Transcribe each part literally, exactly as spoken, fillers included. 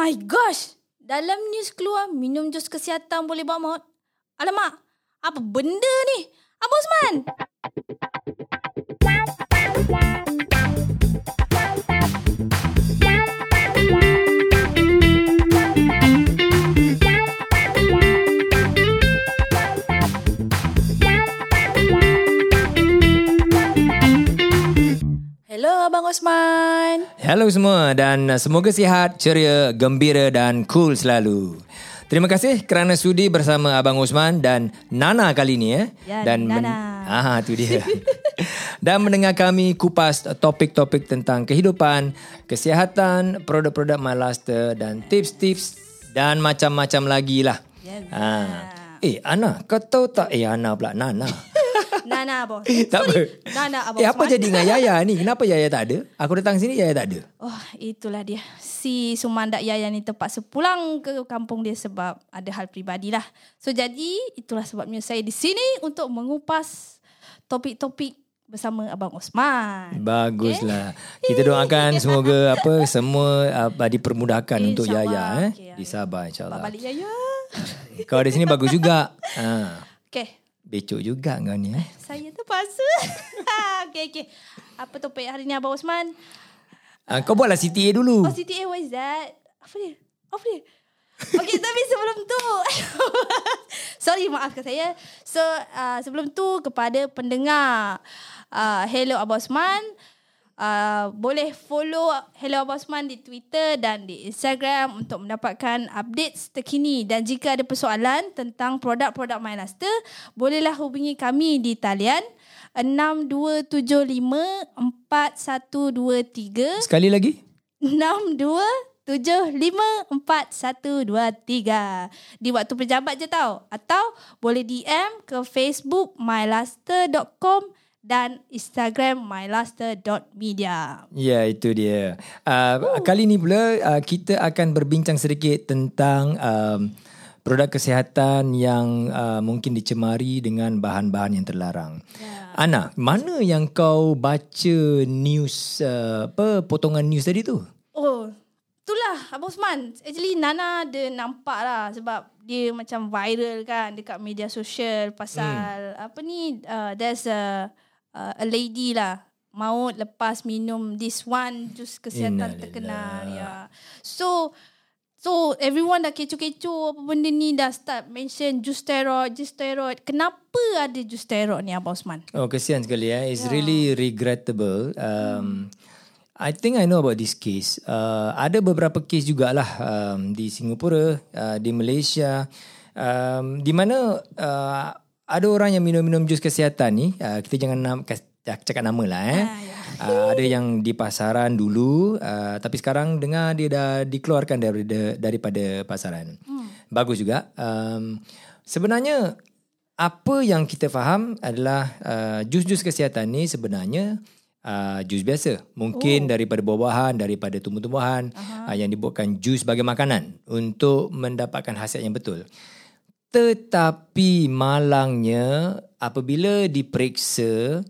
my gosh! Dalam news keluar, minum jus kesihatan boleh bawa maut. Alamak, apa benda ni? Abang Osman! Abang Osman. Hello semua dan semoga sihat, ceria, gembira dan cool selalu. Terima kasih kerana sudi bersama Abang Osman dan Nana kali ni eh. Ya, dan Nana. Men- Aha, tu dia. Dan mendengar kami kupas topik-topik tentang kehidupan, kesihatan, produk-produk MyLuster dan tips-tips dan macam-macam lagi lah. Ya, ha. Eh Ana, kau tahu tak? Eh Ana pula, Nana. Nana abang. Tak apa. Nana abang. Eh apa jadi dengan Yaya ni? Kenapa Yaya tak ada? Aku datang sini Yaya tak ada. Oh, itulah dia. Si Sumanda Yaya ni terpaksa pulang ke kampung dia sebab ada hal peribadilah. So jadi itulah sebabnya saya di sini untuk mengupas topik-topik bersama Abang Osman. Baguslah. Okay. Kita doakan semoga apa semua apa dipermudahkan eh, untuk Yaya eh. Okay, disabar insya-Allah. Balik Yaya. Kau di sini bagus juga. Ha. Okey. Becok juga kau ni eh? Saya terpaksa. Okay, okay. Apa topik hari ni Abang Osman? Uh, kau buatlah C T A dulu. Oh, C T A, what is that? Apa dia? Apa dia? Okay, tapi sebelum tu sorry, maafkan saya. So, uh, sebelum tu kepada pendengar uh, Hello Abang Osman, uh, boleh follow Hello Abang Osman di Twitter dan di Instagram untuk mendapatkan updates terkini. Dan jika ada persoalan tentang produk-produk MyLuster, bolehlah hubungi kami di talian enam dua tujuh lima empat satu dua tiga. Sekali lagi. enam dua tujuh lima empat satu dua tiga. Di waktu pejabat je tau. Atau boleh D M ke Facebook myluster dot com dan Instagram myluster dot media. Ya, itu dia. Uh, kali ni pula uh, kita akan berbincang sedikit tentang um, produk kesihatan yang uh, mungkin dicemari dengan bahan-bahan yang terlarang. Ya. Ana, mana yang kau baca news uh, apa potongan news tadi tu? Oh, itulah Abang Osman. Actually Nana dia nampak lah sebab dia macam viral kan dekat media sosial pasal hmm. apa ni uh, there's a Uh, a lady lah maut lepas minum this one jus kesihatan terkenal ya. So So everyone dah kecoh-kecoh apa benda ni, dah start mention jus steroid, jus steroid. Kenapa ada jus steroid ni Abang Osman? Oh, kesian sekali eh. It's yeah. really regrettable. um, hmm. I think I know about this case. uh, Ada beberapa case jugalah um, di Singapura, uh, di Malaysia, um, di mana uh, ada orang yang minum-minum jus kesihatan ni, uh, kita jangan nam- cakap nama lah eh. Ah, uh, ada yang di pasaran dulu, uh, tapi sekarang dengar dia dah dikeluarkan daripada, daripada pasaran. Hmm. Bagus juga. Um, sebenarnya apa yang kita faham adalah uh, jus-jus kesihatan ni sebenarnya Uh, jus biasa. Mungkin oh. daripada buah-buahan, daripada tumbuh-tumbuhan, uh-huh. uh, yang dibuatkan jus sebagai makanan untuk mendapatkan khasiat yang betul. Tetapi malangnya apabila diperiksa,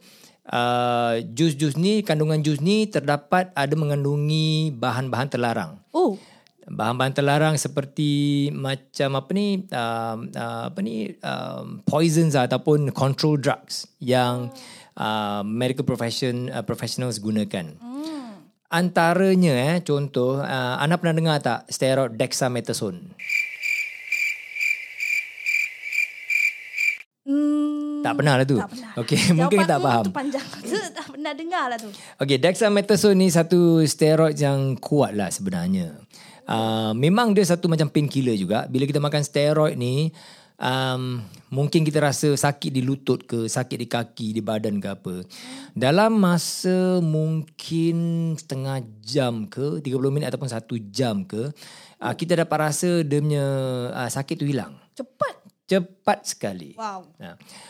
uh, jus-jus ni, kandungan jus ni terdapat ada mengandungi bahan-bahan terlarang. Oh. Bahan-bahan terlarang seperti macam apa ni, uh, uh, apa ni uh, poisons ataupun control drugs yang uh, medical profession uh, professionals gunakan. Hmm. Antaranya eh contoh, uh, anda pernah dengar tak steroid dexamethasone? Tak pernah lah tu. Okey, mungkin kita tak faham. Jawapan tu panjang. Tak pernah dengar lah tu. Okey, dexamethasone ni satu steroid yang kuat lah sebenarnya. Uh, memang dia satu macam painkiller juga. Bila kita makan steroid ni, um, mungkin kita rasa sakit di lutut ke, sakit di kaki, di badan ke apa. Dalam masa mungkin setengah jam ke, tiga puluh minit ataupun satu jam ke, uh, kita dapat rasa dia punya uh, sakit tu hilang. Cepat. Cepat sekali. Wow.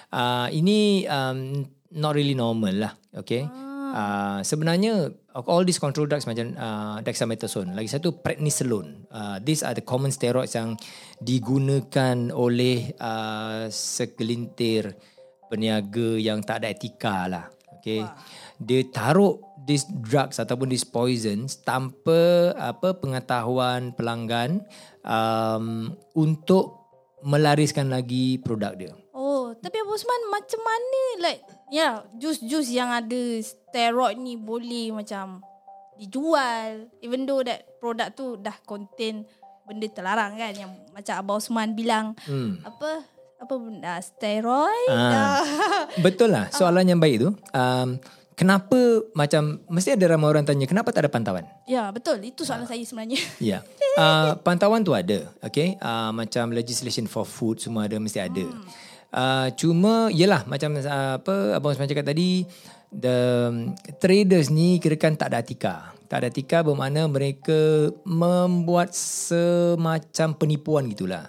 Uh, ini um, not really normal lah. Okay. Ah. Uh, sebenarnya all these control drugs macam uh, dexamethasone, lagi satu prednisolone. Uh, these are the common steroids yang digunakan oleh uh, sekelintir peniaga yang tak ada etika lah. Okay. Wow. dia taruh these drugs ataupun these poisons tanpa apa pengetahuan pelanggan um, untuk melariskan lagi produk dia. Oh, tapi Abang Osman, macam mana like ya, jus-jus yang ada steroid ni boleh macam dijual even though that produk tu dah contain benda terlarang kan, yang macam Abang Osman bilang hmm. apa apa benda steroid. Aa, betul lah soalan yang baik tu. Um, kenapa macam mesti ada ramai orang tanya kenapa tak ada pantauan? Ya betul, itu soalan Aa. saya sebenarnya. Ya, uh, pantauan tu ada, okay, uh, macam legislation for food semua ada, mesti ada. Hmm. Uh, cuma yelah macam uh, apa Abang Osman cakap tadi, the traders ni kirakan tak ada etika. Tak ada etika bermakna mereka membuat semacam penipuan gitulah.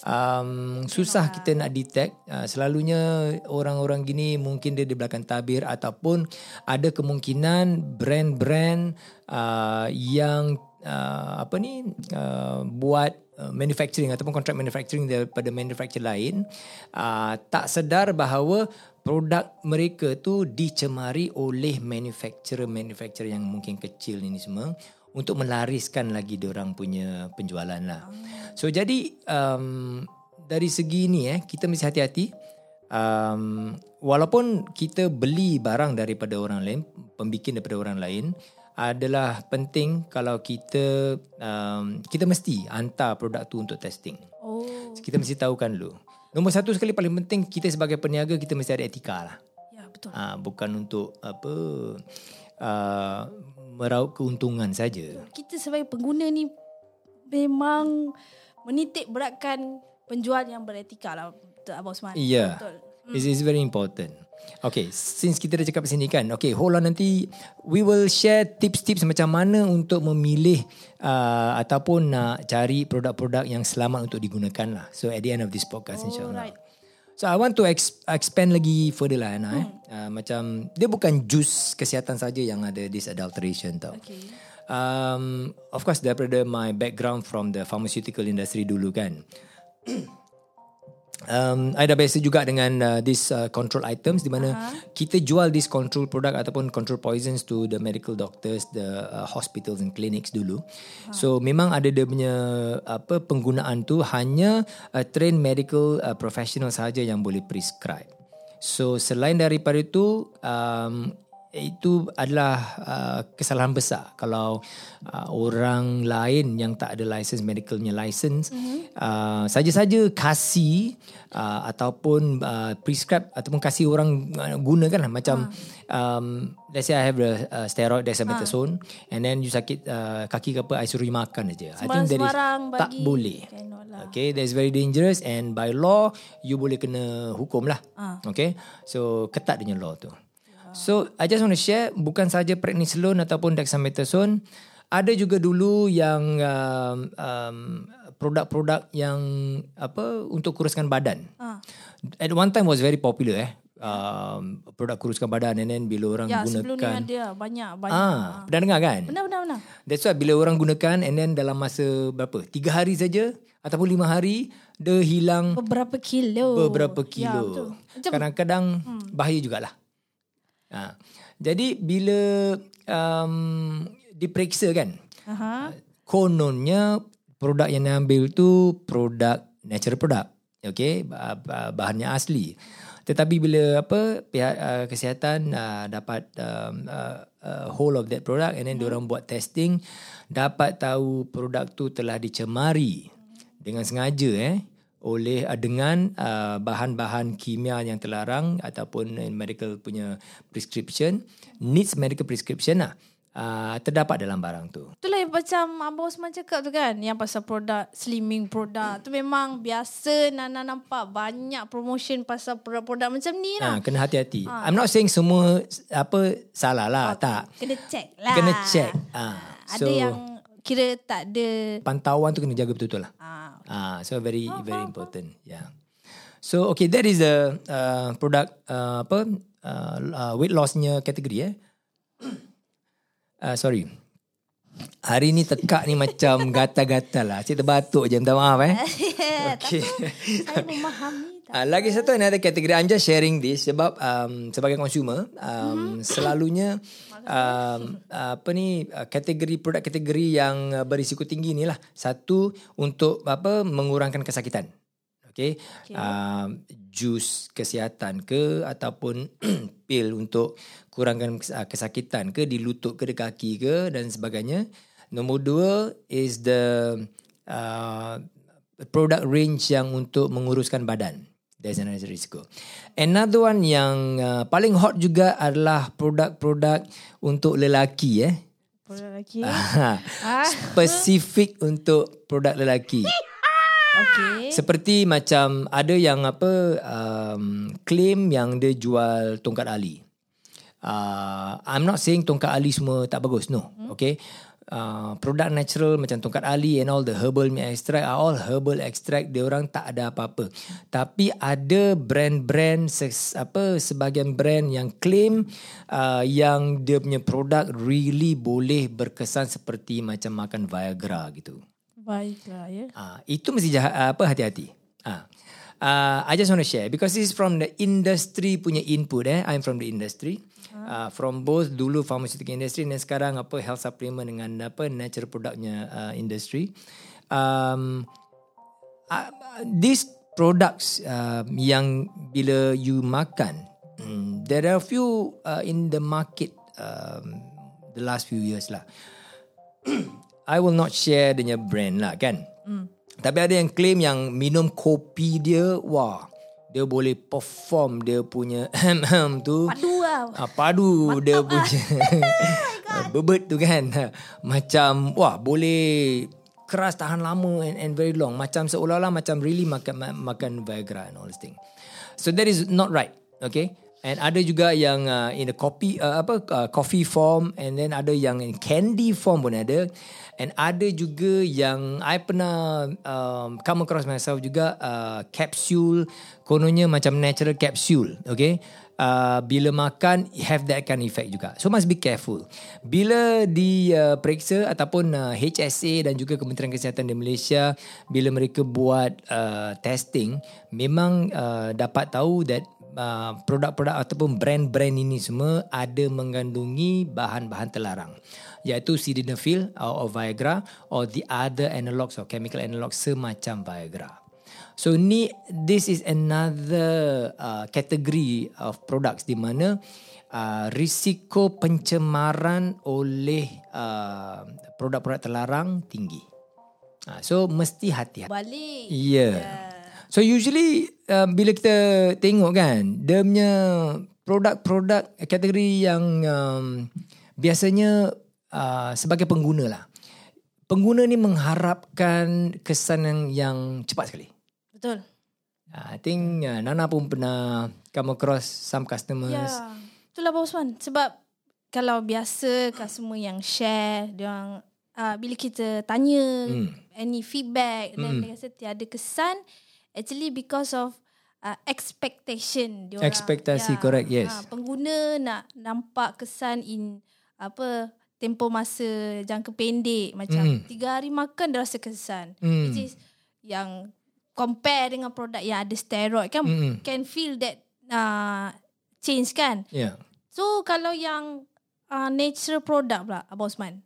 Um, susah kita nak detect. uh, Selalunya orang-orang gini mungkin dia di belakang tabir, ataupun ada kemungkinan brand-brand uh, Yang uh, Apa ni uh, Buat manufacturing ataupun kontrak manufacturing daripada manufacturer lain, uh, tak sedar bahawa produk mereka tu dicemari oleh manufacturer-manufacturer yang mungkin kecil ini semua, untuk melariskan lagi diorang punya penjualan lah. So jadi um, dari segi ni eh, kita mesti hati-hati. um, Walaupun kita beli barang daripada orang lain, pembikin daripada orang lain, adalah penting kalau kita um, kita mesti hantar produk tu untuk testing. Oh. So, kita mesti tahukan dulu. Nombor satu sekali paling penting, kita sebagai peniaga kita mesti ada etika lah. Ya betul. Ha, bukan untuk apa uh, meraup keuntungan saja. Kita sebagai pengguna ni memang menitik beratkan penjual yang beretika lah, Abang Osman. Ya. Betul. Mm. It is very important. Okay, since kita dah cakap sini kan, okay, hold on, nanti we will share tips-tips macam mana untuk memilih uh, ataupun nak cari produk-produk yang selamat untuk digunakan lah. So at the end of this podcast, oh, insyaAllah. Right. So I want to ex- expand lagi further lah, Ana. Hmm. eh. uh, Macam dia bukan jus kesihatan saja yang ada this adulteration tau. Okay. um, Of course daripada my background from the pharmaceutical industry dulu kan. Um, I dah biasa juga dengan uh, this uh, control items, di mana uh-huh. kita jual this control product ataupun control poisons to the medical doctors, the uh, hospitals and clinics dulu. Uh-huh. So memang ada dia punya apa penggunaan tu hanya uh, trained medical uh, professional sahaja yang boleh prescribe. So selain daripada itu, um, itu adalah uh, kesalahan besar kalau uh, orang lain yang tak ada license, medicalnya license, mm-hmm. uh, saja-saja kasih uh, ataupun uh, prescribe ataupun kasih orang gunakan lah. Macam ha. um, let's say I have the uh, steroid dexamethasone, ha. and then you sakit uh, kaki ke apa, I suruh you makan saja. I think that is tak boleh. Okay, that is very dangerous, and by law you boleh kena hukum lah. ha. Okay, so ketat punya law tu. So I just want to share, bukan saja prednisolone ataupun dexamethasone, ada juga dulu yang um, um, produk-produk yang apa untuk kuruskan badan. uh. At one time was very popular eh um, produk kuruskan badan, and then bila orang ya, gunakan, ya sebelum ni ada banyak banyak. Ah, pernah dengar kan? Benar-benar. That's why bila orang gunakan, and then dalam masa berapa, tiga hari saja ataupun lima hari, dia hilang beberapa kilo. Beberapa kilo ya, kadang-kadang hmm. bahaya jugalah. Ha. Jadi bila um, diperiksa kan, uh-huh. kononnya produk yang diambil tu produk natural produk, okay, bahannya asli. Tetapi bila apa pihak uh, kesihatan uh, dapat um, uh, uh, whole of that product, and then hmm. diorang buat testing, dapat tahu produk tu telah dicemari dengan sengaja eh oleh dengan uh, bahan-bahan kimia yang terlarang ataupun medical punya prescription, needs medical prescription lah, uh, terdapat dalam barang tu. Itulah yang macam Abang Osman cakap tu kan, yang pasal produk slimming produk tu, memang biasa Nana nampak banyak promotion pasal produk-produk macam ni lah. Ha, kena hati-hati. Ha. I'm not saying semua apa salah lah, okay. tak. Kena check lah. Kena check. Ha. So, ada yang kira tak ada pantauan tu kena jaga betul-betul lah. Ha. Ah, so very very important. Yeah. So okay, that is the uh, product uh, apa uh, uh, weight lossnya kategori eh. Uh, sorry. Hari ni tekak ni macam gatal-gatal lah. Cik terbatuk je, minta maaf eh. Okay. Saya memahami. Uh, lagi satu another kategori, I'm just sharing this sebab um, sebagai consumer um, mm-hmm. selalunya um, apa ni kategori produk kategori yang berisiko tinggi ni lah satu untuk apa mengurangkan kesakitan. Okey. Okay. Um, jus kesihatan ke ataupun pil untuk kurangkan kesakitan ke di lutut ke di kaki ke dan sebagainya. Nombor dua is the uh, product range yang untuk menguruskan badan. There's another risiko. Another one yang uh, paling hot juga adalah produk-produk untuk lelaki. Eh. Produk lelaki? Ah, spesifik untuk produk lelaki. Okay. Seperti macam ada yang apa, um, claim yang dia jual tongkat ali. Uh, I'm not saying tongkat ali semua tak bagus. No. Hmm? Okay. Uh, produk natural macam tongkat ali and all the herbal extract are all herbal extract, dia orang tak ada apa-apa. Tapi ada brand-brand ses, apa sebahagian brand yang claim uh, yang dia punya produk really boleh berkesan seperti macam makan Viagra gitu. Viagra ya. Yeah. Uh, itu mesti jahat, apa hati-hati. Ah. Uh, uh, I just want to share because this is from the industry punya input eh. I'm from the industry. Uh, from both dulu pharmaceutical industry dan sekarang apa health supplement dengan apa natural productnya uh, industry. Um, uh, these products uh, yang bila you makan, um, there are few uh, in the market um, the last few years lah. I will not share the brand lah kan. Mm. Tapi ada yang claim yang minum kopi dia, wah. Dia boleh perform dia punya tu padu lah. Ah, padu mantap dia lah punya bebet tu kan. Macam wah boleh keras tahan lama and, and very long. Macam seolah-olah macam really makan makan Viagra and all this thing. So that is not right. Okay. And ada juga yang uh, in the coffee uh, apa uh, coffee form and then ada yang in candy form pun ada and ada juga yang I pernah um, come across myself juga uh, capsule kononnya macam natural capsule. Okay, uh, bila makan have that kind of effect juga, so must be careful bila diperiksa uh, ataupun uh, H S A dan juga Kementerian Kesihatan di Malaysia bila mereka buat uh, testing memang uh, dapat tahu that Uh, produk-produk ataupun brand-brand ini semua ada mengandungi bahan-bahan terlarang iaitu sildenafil or, or Viagra or the other analogs or chemical analogs semacam Viagra. So ni this is another uh, category of products di mana uh, risiko pencemaran oleh uh, produk-produk terlarang tinggi. Uh, so mesti hati-hati. Balik. Ya. Yeah. Yeah. So usually uh, bila kita tengok kan dia punya produk-produk kategori yang um, biasanya uh, sebagai pengguna lah. Pengguna ni mengharapkan kesan yang, yang cepat sekali. Betul. Uh, I think uh, Nana pun pernah come across some customers. Ya. Itulah Abang Osman. Sebab kalau biasa customer yang share dia orang uh, bila kita tanya hmm. any feedback dan hmm. dia rasa tiada kesan. Actually because of uh, expectation diorang. Ekspektasi, ya, correct, yes. Ha, pengguna nak nampak kesan in apa tempoh masa jangka pendek. Macam tiga mm. hari makan dah rasa kesan. Mm. Which is yang compare dengan produk yang ada steroid kan mm. can feel that uh, change kan. Yeah. So kalau yang uh, natural product pula Abang Osman.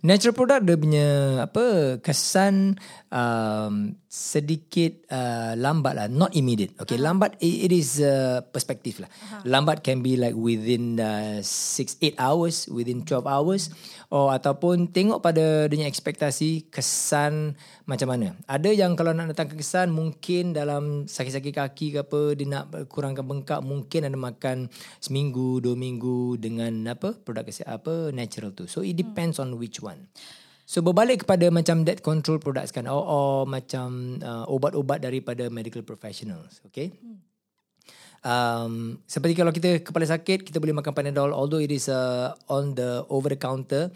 Natural product dia punya apa kesan um, sedikit uh, lambat lah, not immediate. Okay, uh-huh. lambat it, it is uh, perspective lah. Uh-huh. Lambat can be like within six to eight hours, within twelve hours, or ataupun tengok pada dia punya ekspektasi kesan macam mana. Ada yang kalau nak datang ke kesan mungkin dalam sakit-sakit kaki ke apa dia nak kurangkan bengkak mungkin ada makan seminggu, dua minggu dengan apa produk apa natural tu. So it depends hmm. on which one. So berbalik kepada macam that control products kan or, or macam uh, obat-obat daripada medical professionals. Okay. Hmm. Um, seperti kalau kita kepala sakit kita boleh makan Panadol although it is uh, on the over the counter.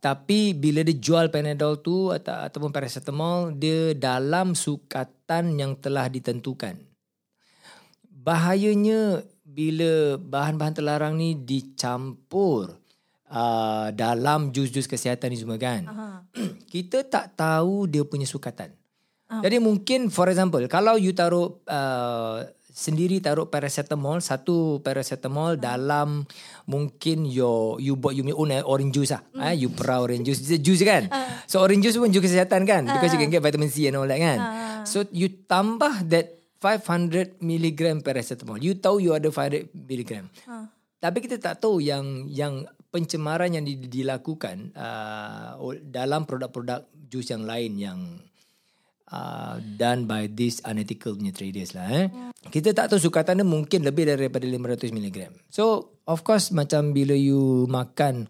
Tapi bila dia jual Panadol tu atau, ataupun paracetamol dia dalam sukatan yang telah ditentukan. Bahayanya bila bahan-bahan terlarang ni dicampur Uh, dalam jus-jus kesihatan ni semua kan. Aha. Kita tak tahu dia punya sukatan. Oh. Jadi mungkin for example, kalau you taruh uh, sendiri taruh paracetamol, satu paracetamol oh. dalam mungkin your, you buat you own orange juice lah. Mm. Ha? You perah orange juice. Juice kan? Uh. So orange juice pun juga kesihatan kan? Uh. Because you can get vitamin C and all that kan? Uh. So you tambah that five hundred milligram paracetamol. You tahu you ada five hundred milligram. Uh. Tapi kita tak tahu yang yang pencemaran yang dilakukan uh, dalam produk-produk jus yang lain yang... Uh, done by these unethical punya traders lah eh. Yeah. Kita tak tahu sukatan dia mungkin lebih daripada five hundred milligram. So of course macam bila you makan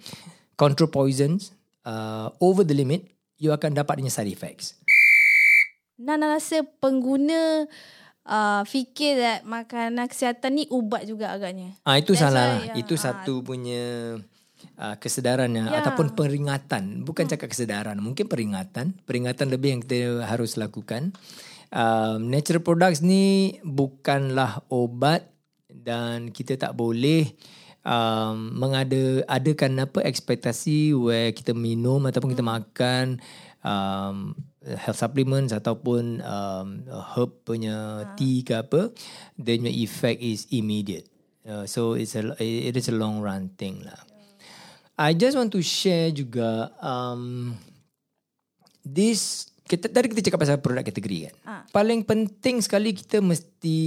control poisons uh, over the limit, you akan dapat punya side effects. Nana rasa pengguna uh, fikir that makanan kesihatan ni ubat juga agaknya. Ah, itu That's salah right, Itu yeah. satu punya Uh, kesedarannya yeah. ataupun peringatan. Bukan cakap kesedaran, mungkin peringatan Peringatan lebih yang kita harus lakukan. uh, Natural products ni bukanlah obat, dan kita tak boleh um, mengada adakan apa ekspektasi where kita minum ataupun kita makan um, health supplements ataupun um, herb punya tea ke apa. Then the effect is immediate. uh, So it's a, it is a long run thing lah. I just want to share juga um, this, kita, tadi kita cakap pasal produk kategori kan. Ah. Paling penting sekali kita mesti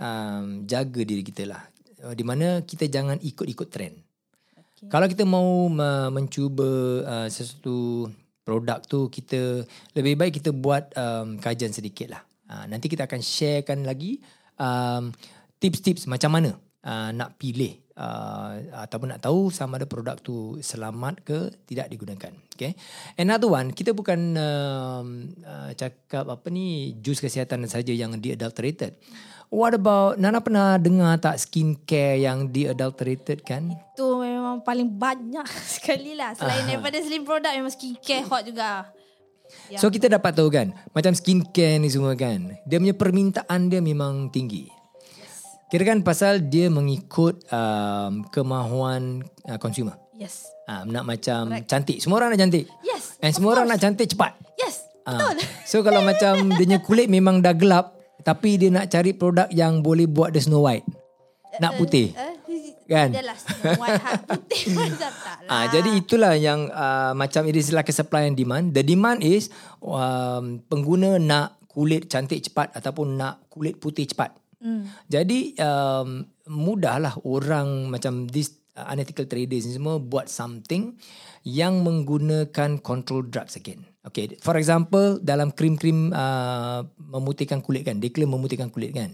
um, jaga diri kita lah, di mana kita jangan ikut-ikut trend. Okay. Kalau kita mau uh, mencuba uh, sesuatu produk tu, kita lebih baik kita buat um, kajian sedikit lah. uh, Nanti kita akan sharekan lagi um, tips-tips macam mana uh, nak pilih Uh, ataupun nak tahu sama ada produk tu selamat ke tidak digunakan. Okay. Another one, kita bukan uh, uh, cakap apa ni jus kesihatan saja yang de-adulterated. What about, Nana pernah dengar tak skincare yang de-adulterated kan? Itu memang paling banyak sekali lah. Selain Aha. daripada slim product, memang skincare hot juga. Yeah. So kita dapat tahu kan, macam skincare ni semua kan, dia punya permintaan dia memang tinggi. Kira kan pasal dia mengikut um, kemahuan uh, consumer. Yes. Uh, nak macam right. cantik. Semua orang nak cantik. Yes. And semua course. orang nak cantik cepat. Yes. Uh, Betul. So kalau macam dia kulit memang dah gelap, tapi dia nak cari produk yang boleh buat dia Snow White. Nak putih. Uh, uh, kan? Jelas. Snow White hak putih macam tak lah. Uh, jadi itulah yang uh, macam it is like a supply and demand. The demand is um, pengguna nak kulit cantik cepat ataupun nak kulit putih cepat. Mm. Jadi um, mudahlah orang macam this uh, unethical traders ni semua buat something yang menggunakan control drugs again. Okay, for example dalam krim-krim uh, memutihkan kulit kan, dia claim memutihkan kulit kan.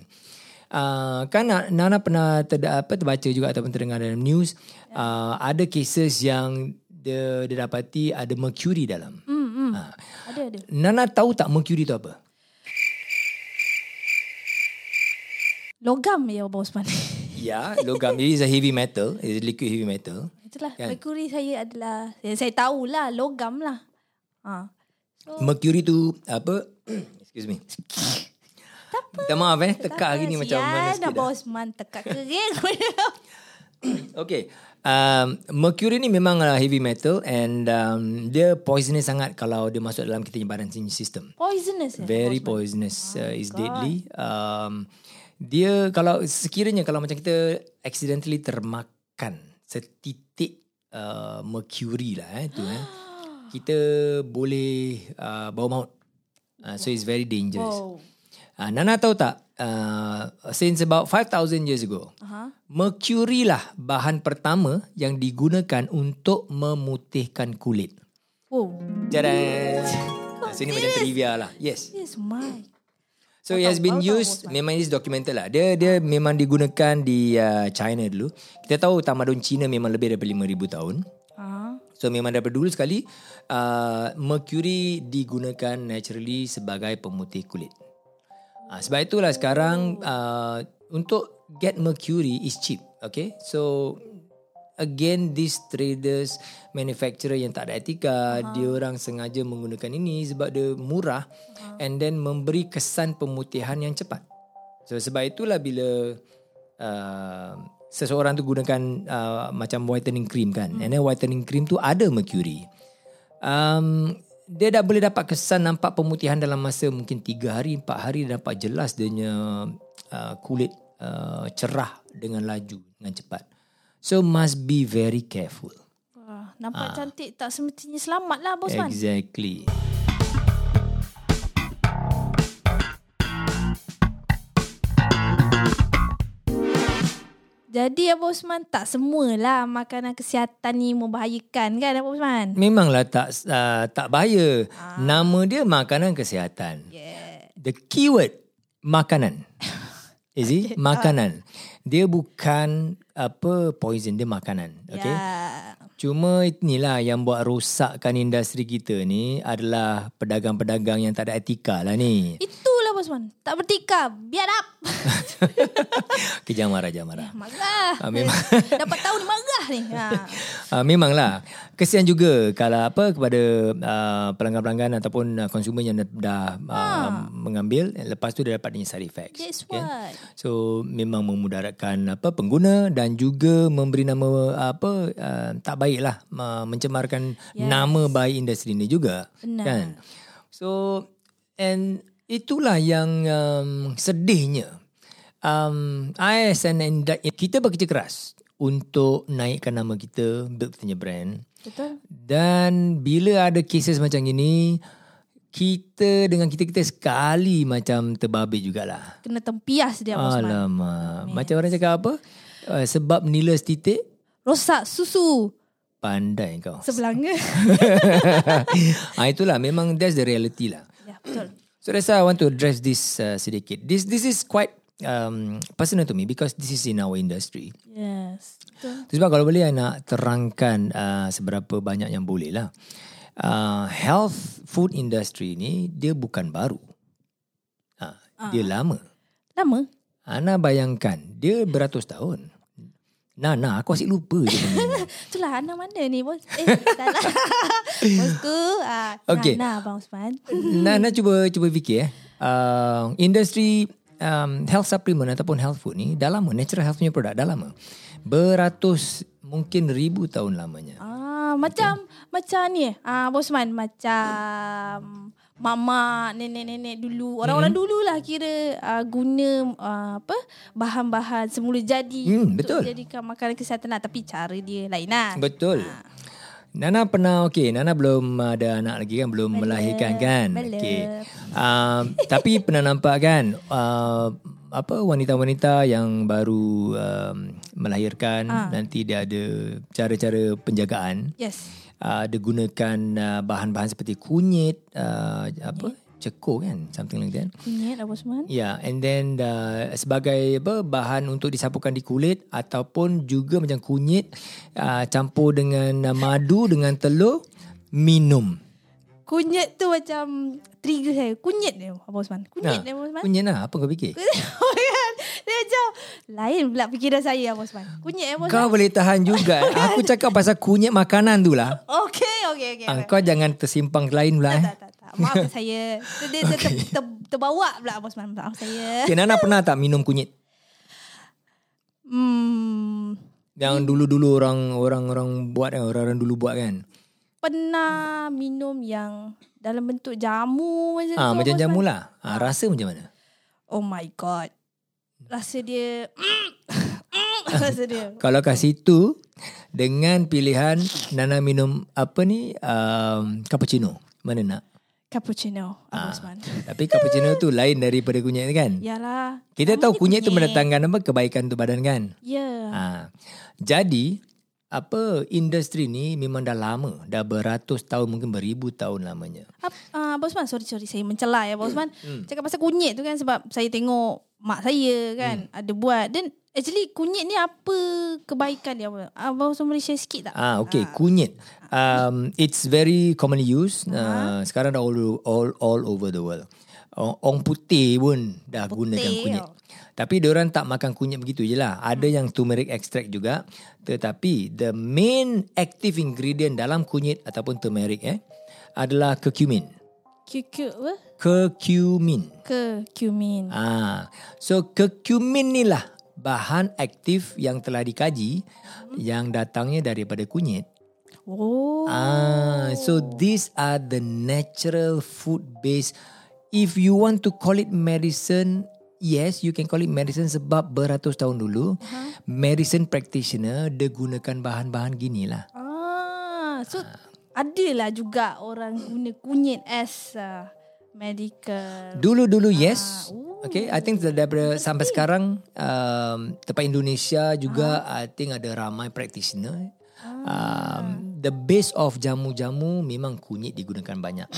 Uh, kan Nana pernah terda, apa, terbaca juga ataupun terdengar dalam news, yeah. uh, ada cases yang dia, dia dapati ada mercury dalam. Mm, mm. Uh. Ada ada. Nana tahu tak mercury tu apa? Logam ya Abang Osman. Ya, logam. It is a heavy metal. It is liquid heavy metal. Itulah kan? Mercury saya adalah, saya, saya tahulah logam lah. ha. So, mercury tu apa? Excuse me. Tak apa. Minta maaf eh, tekak gini macam mana sikit dah. Abang Osman tekak kering. Okay, um, mercury ni memang heavy metal, and um, dia poisonous sangat kalau dia masuk dalam kita nyebaran sistem. Poisonous? Very poisonous. Oh, uh, is deadly. Um Dia kalau sekiranya kalau macam kita accidentally termakan setitik uh, mercury lah eh, tu, eh, kita boleh uh, bau maut. Uh, so it's very dangerous. Wow. Uh, Nana tahu tak, uh, since about five thousand years ago, uh-huh. mercury lah bahan pertama yang digunakan untuk memutihkan kulit. Wow. Jadah. Oh, so ini macam trivia lah. Yes. Yes, my. So it has been used, memang ini documented lah. Dia dia memang digunakan di uh, China dulu. Kita tahu tamadun China memang lebih daripada five thousand tahun. Uh-huh. So memang daripada dulu sekali, uh, mercury digunakan naturally sebagai pemutih kulit. Uh, sebab itulah sekarang uh, untuk get mercury is cheap. Okay, so again these traders, manufacturer yang tak ada etika, uh-huh. dia orang sengaja menggunakan ini sebab dia murah. And then memberi kesan pemutihan yang cepat. So sebab itulah bila uh, seseorang tu gunakan uh, macam whitening cream kan. Mm. And then whitening cream tu ada mercury. Um, dia dah boleh dapat kesan nampak pemutihan dalam masa mungkin tiga hari, empat hari dia dapat jelas dia punya uh, kulit uh, cerah dengan laju, dengan cepat. So must be very careful. Wah, nampak ha. cantik tak semestinya selamat lah Bosman. Exactly. Jadi Abang Osman, tak semualah makanan kesihatan ni membahayakan kan Abang Osman? Memanglah tak uh, tak bahaya. Ah. Nama dia makanan kesihatan. Yeah. The keyword makanan. Is it? Okay. Makanan. Dia bukan apa poison, dia makanan. Okay? Yeah. Cuma inilah yang buat rosakkan industri kita ni adalah pedagang-pedagang yang tak ada etika lah ni. Itu. Bosman, tak bertika, biar up. Okay, jangan marah, jangan marah. Ya, marah. Ha, memang. Dapat tahu dia marah ni. Ha. Ha, memanglah. Kesian juga kalau apa kepada uh, pelanggan-pelanggan ataupun uh, consumer yang dah ha. uh, mengambil, lepas tu dia dapat punya side effects. That's what. Okay? So, memang memudaratkan apa pengguna dan juga memberi nama apa uh, tak baiklah, uh, mencemarkan yes. nama baik industri ni juga. Benar. Kan? So, and itulah yang um, sedihnya. Um, I as an industry, kita bekerja keras untuk naikkan nama kita, build kita punya brand. Betul. Dan bila ada cases macam ini, kita dengan kita-kita sekali macam terbabit jugalah. Kena tempias dia, Abang Osman. Alamak. Yes. Macam orang cakap apa? Uh, sebab nila setitik, rosak susu. Pandai kau. Sebelanga. Ha, itulah, memang that's the reality lah. Ya, betul. So that's why I want to address this uh, sedikit. This this is quite um, personal to me because this is in our industry. Yes. So, sebab kalau boleh I nak terangkan uh, seberapa banyak yang boleh lah. Uh, health food industry ni dia bukan baru. Ha, uh. Dia lama. Lama? Ana bayangkan dia beratus tahun. Nana, aku asyik lupa je. Itulah, Nana mana ni, bos? Eh, tak lah. Bosku, uh, okay. Nana, Abang Osman. Nana cuba cuba fikir. Eh. Uh, industri um, health supplement ataupun health food ni dah lama. Natural health punya produk dah lama. Beratus, mungkin ribu tahun lamanya. Ah, macam okay. macam ni, ah, Abang Osman. Macam mama, nenek-nenek dulu. Orang-orang hmm. dululah kira uh, guna uh, apa bahan-bahan semula jadi hmm, untuk jadikan makanan kesihatan lah. Tapi cara dia lain lah. Betul. Ha. Nana pernah, okay, Nana belum ada anak lagi kan? Belum bela, melahirkan kan? Okay. Uh, tapi pernah nampak kan? Uh, apa wanita-wanita yang baru um, melahirkan ha. nanti dia ada cara-cara penjagaan. Yes. Uh, dia gunakan uh, bahan-bahan seperti kunyit, uh, apa cekung kan, something like that. Kunyit, Abang Osman. Yeah, and then uh, sebagai apa bahan untuk disapukan di kulit ataupun juga macam kunyit uh, campur dengan uh, madu dengan telur minum. Kunyit tu macam trigger saya. Kunyit dia, Abang Osman. Kunyit nah, dia, Abang Osman. Kunyit lah, apa kau fikir? Dia macam lain pula fikiran saya, Abang Osman. Kunyit, Abang Osman. Kau boleh tahan juga. Aku cakap pasal kunyit makanan tu lah. Okey, okey, okey. Ah, kau jangan tersimpang lain pula. Tak, eh. tak, tak, tak. Maaf saya. Dia okay. ter, ter, terbawa pula, Abang Osman. Maaf saya. Okay, Nana pernah tak minum kunyit? Hmm. Yang dulu-dulu orang, orang-orang buat kan. Orang-orang dulu buat kan. Pernah minum yang dalam bentuk jamu macam ah, tu. Macam jamu lah. Ah, rasa macam mana? Oh my god. Rasa dia mm, mm, rasa dia. Kalau kat situ dengan pilihan Nana minum apa ni um, cappuccino. Mana nak? Cappuccino Abang Osman. Ha, tapi cappuccino tu lain daripada kunyit kan? Yalah. Kita tahu kunyit, kunyit tu mendatangkan apa kebaikan untuk badan kan? Ya. Yeah. Ha. Jadi apa industri ni memang dah lama, dah beratus tahun, mungkin beribu tahun lamanya. Ah, uh, Abang Osman, sorry sorry saya mencelah ya Abang Osman. Hmm. Cakap pasal kunyit tu kan sebab saya tengok mak saya kan hmm. ada buat. Dan actually kunyit ni apa kebaikan dia? Abang Osman boleh share sikit tak? Ah okey, ah. kunyit. Um it's very commonly used. Uh-huh. Uh, sekarang dah all, all all over the world. Orang putih pun dah putih gunakan kunyit. Oh. Tapi diorang tak makan kunyit begitu je lah. Ada hmm. yang turmeric extract juga. Tetapi the main active ingredient dalam kunyit ataupun turmeric eh, adalah curcumin. Curcumin. Curcumin. Ah, so curcumin ni lah bahan aktif yang telah dikaji hmm. yang datangnya daripada kunyit. Oh. Ah, so these are the natural food-based. If you want to call it medicine, yes, you can call it medicine sebab beratus tahun dulu uh-huh. medicine practitioner dia gunakan bahan-bahan ginilah. Ah, so ah. adalah juga orang guna kunyit as uh, medical. Dulu-dulu ah. yes. Ooh. Okay, I think daripada sampai sekarang um, tempat Indonesia juga ah. I think ada ramai practitioner. Ah. Um, the base of jamu-jamu memang kunyit digunakan banyak.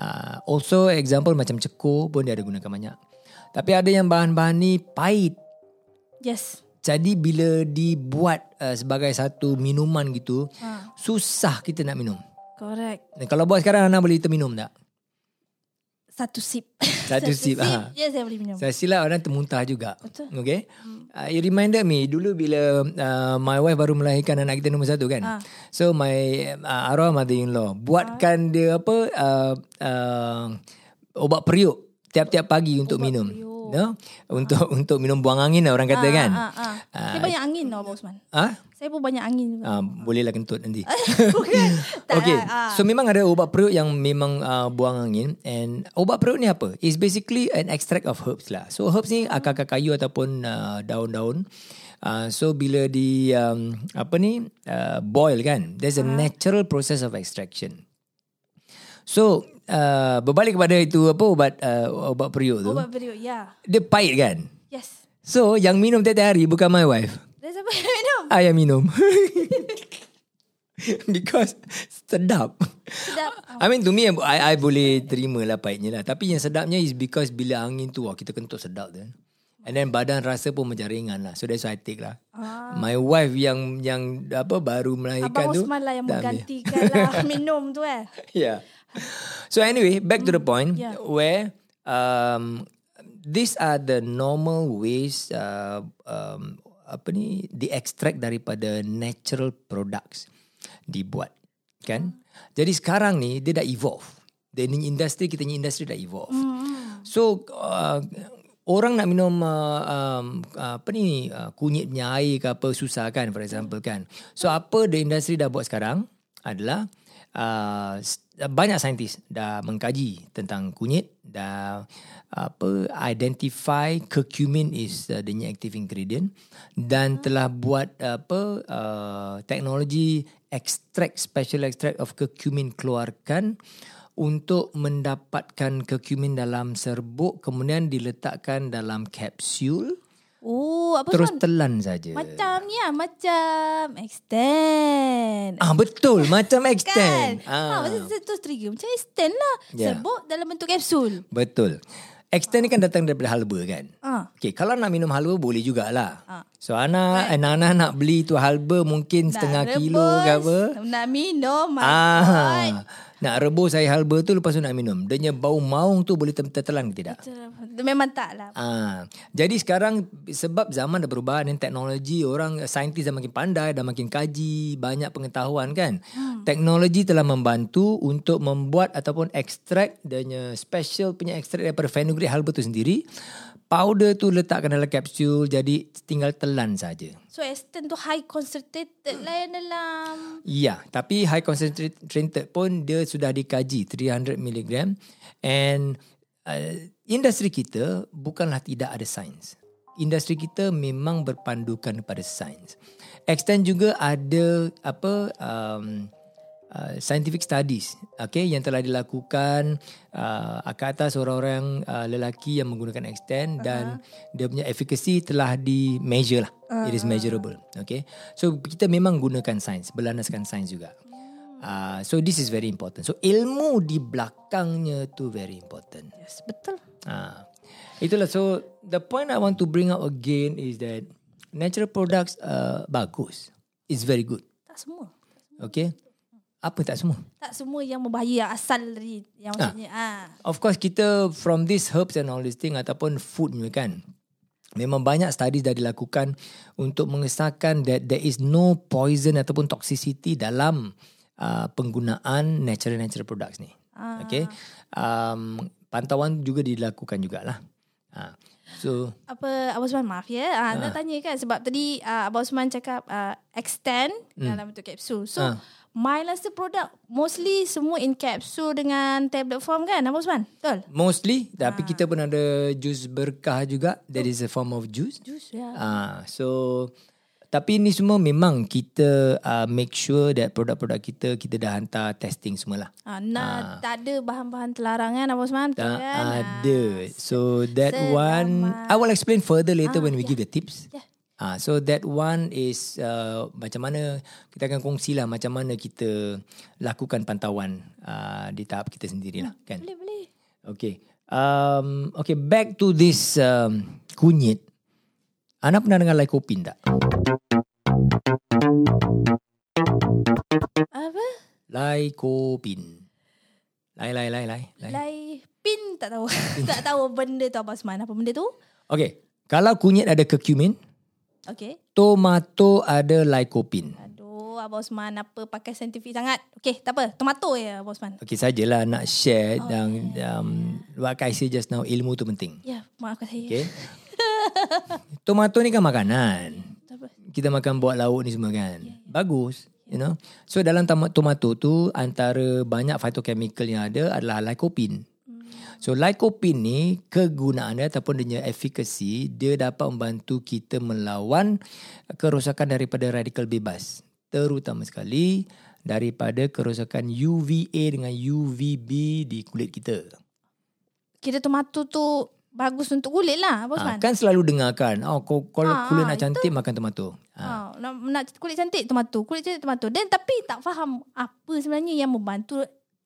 Uh, also example macam cekur pun dia ada gunakan banyak. Tapi ada yang bahan-bahan ni pahit. Yes. Jadi bila dibuat uh, sebagai satu minuman gitu, ha. susah kita nak minum. Correct. Dan kalau buat sekarang Ana boleh terminum tak? Satu sip. Satu, satu sip. sip. Ha. Yes, saya boleh minum. Saya silap orang termuntah juga. Betul. Okay. Hmm. Uh, it reminded me dulu bila uh, my wife baru melahirkan anak kita nombor satu kan. Ha. So my uh, arwah mother-in-law buatkan ha. dia apa uh, uh, obat periuk. Tiap-tiap pagi untuk Ubat minum no? Untuk ha. untuk minum buang angin lah orang kata ha, kan ha, ha. Ha. Saya banyak angin tau Abang Osman ha? Saya pun banyak angin ha, bolehlah kentut nanti. Okay ha. So memang ada ubat perut yang memang uh, buang angin. And ubat perut ni apa? It's basically an extract of herbs lah. So herbs ni akar-akar kayu ataupun uh, daun-daun uh, so bila di um, apa ni uh, boil kan, there's a ha. natural process of extraction. So Uh, berbalik kepada itu apa ubat uh, ubat periuk tu. Ubat periuk, ya. Yeah. Dia pahit kan? Yes. So yang minum tiap-tiap hari bukan my wife. Dia siapa yang minum? I yang minum. Because sedap. Sedap. Oh. I mean to me I, I boleh terima lah pahitnya lah. Tapi yang sedapnya is because bila angin tu wah, kita kentut sedap tu. And then badan rasa pun macam ringan lah. So that's why I take lah. ah. My wife yang yang apa baru melahirkan tu Abang Osman lah yang menggantikan lah minum tu eh. Yeah. So anyway, back to the point. Yeah. Where um, these are the normal ways uh, um, apa ni, di extract daripada natural products dibuat kan. mm. Jadi sekarang ni dia dah evolve. Dia ni industri, kita ni industri dah evolve. mm. So uh, orang nak minum uh, um, apa ni uh, kunyit punya air ke apa susah kan, for example kan. So apa the industry dah buat sekarang adalah uh, banyak saintis dah mengkaji tentang kunyit, dah apa identify curcumin is uh, the new active ingredient dan hmm. telah buat apa uh, teknologi extract, special extract of curcumin keluarkan untuk mendapatkan curcumin dalam serbuk, kemudian diletakkan dalam kapsul. Oh, apa terus kan? Telan saja. Macam ni lah, macam extend. Ah, betul, macam extend. Kan? Ah. Ha, maksudnya terus trigger. Macam extend lah. Yeah. Serbuk dalam bentuk kapsul. Betul. Extend ni kan datang daripada halba kan. Ah. Okay, kalau nak minum halba boleh jugalah. Ah. So Ana, right. Nana nak beli tu halba mungkin nak setengah rebus, kilo ke apa. Nak minum. Ah. Nak rebus air halba tu lepas tu nak minum. Dia punya bau maung tu boleh tertelan ke tidak? Memang tak lah. Ah. Jadi sekarang sebab zaman dah berubah dan teknologi, orang saintis dah makin pandai, dah makin kaji, banyak pengetahuan kan. Hmm. Teknologi telah membantu untuk membuat ataupun ekstrak, dia punya special punya ekstrak daripada fenugreek halba tu sendiri. Powder tu letakkan dalam kapsul, jadi tinggal telan saja. So extend tu high concentrated lah yang dalam. Ya, tapi high concentrated pun dia sudah dikaji three hundred milligram. And uh, industri kita bukanlah tidak ada sains. Industri kita memang berpandukan kepada sains. Extend juga ada apa um, uh, scientific studies, okay, yang telah dilakukan Uh, akar atas orang-orang uh, lelaki yang menggunakan extend, uh-huh. dan dia punya efficacy telah di measure lah. uh-huh. It is measurable. Okay, so kita memang gunakan sains, berlandaskan sains juga. uh, So this is very important. So ilmu di belakangnya tu very important. Yes, betul. uh, Itulah, so the point I want to bring out again is that natural products uh, bagus. It's very good. Tak semua, tak semua. Okay. Apa tak semua? Tak semua yang membahaya asal dari yang maksudnya. Ah. Ah. Of course kita from these herbs and all these thing ataupun food ni kan, memang banyak studies dah dilakukan untuk mengesahkan that there is no poison ataupun toxicity dalam uh, penggunaan natural-natural products ni. Ah. Okay. Um, pantauan juga dilakukan jugalah. Ah. So apa Abang Osman, maaf ya, ah, nak tanya kan sebab tadi ah, Abang Osman cakap ah, extend mm. dalam bentuk kapsul. So ah. MyLuster product mostly semua in capsule dengan tablet form kan, Abang Osman? Betul? Mostly. Tapi ha. kita pun ada jus berkah juga. That is a form of juice. Juice, ya. Yeah. Ah, so tapi ni semua memang kita uh, make sure that produk-produk kita kita dah hantar testing semualah. Ah, nah, ha. tak ada bahan-bahan terlarang kan, Abang Osman? Tak kan? ada. So that Selamat. one I will explain further later ah, when we yeah. give the tips. Yeah. Ah, so that one is uh, macam mana kita akan kongsilah macam mana kita lakukan pantauan uh, di tahap kita sendirilah hmm, kan. Boleh boleh. Okay, um, okay back to this um, kunyit. Ana pernah dengar lycopene tak? Apa? Lycopene. Lai lai lai lai. Lycopene tak tahu. Tak tahu benda tu apa sebenarnya. Apa benda tu? Okay, kalau kunyit ada curcumin. Okay. Tomato ada lycopene. Aduh, Abang Osman apa pakai saintifik sangat. Okay, tak apa. Tomato ya, Abang Osman. Okay, sajalah nak share oh, dan yeah. um, what I say just now, ilmu tu penting. Ya, yeah, maafkan saya. Okay. Tomato ni kan makanan. Kita makan buat lauk ni semua kan. Yeah, yeah. Bagus, yeah. you know. So dalam tomato tu antara banyak phytochemical yang ada adalah lycopene. So lycopene ni kegunaannya ataupun dia efficacy, dia dapat membantu kita melawan kerosakan daripada radikal bebas. Terutama sekali daripada kerosakan U V A dengan U V B di kulit kita. Kira tomato tu bagus untuk kulit lah, Abang Osman. Ha, kan selalu dengarkan, oh kalau ha, kulit nak cantik itu, makan tomato. Ha. Ha, nak, nak kulit cantik tomato, kulit cantik tomato. Dan tapi tak faham apa sebenarnya yang membantu,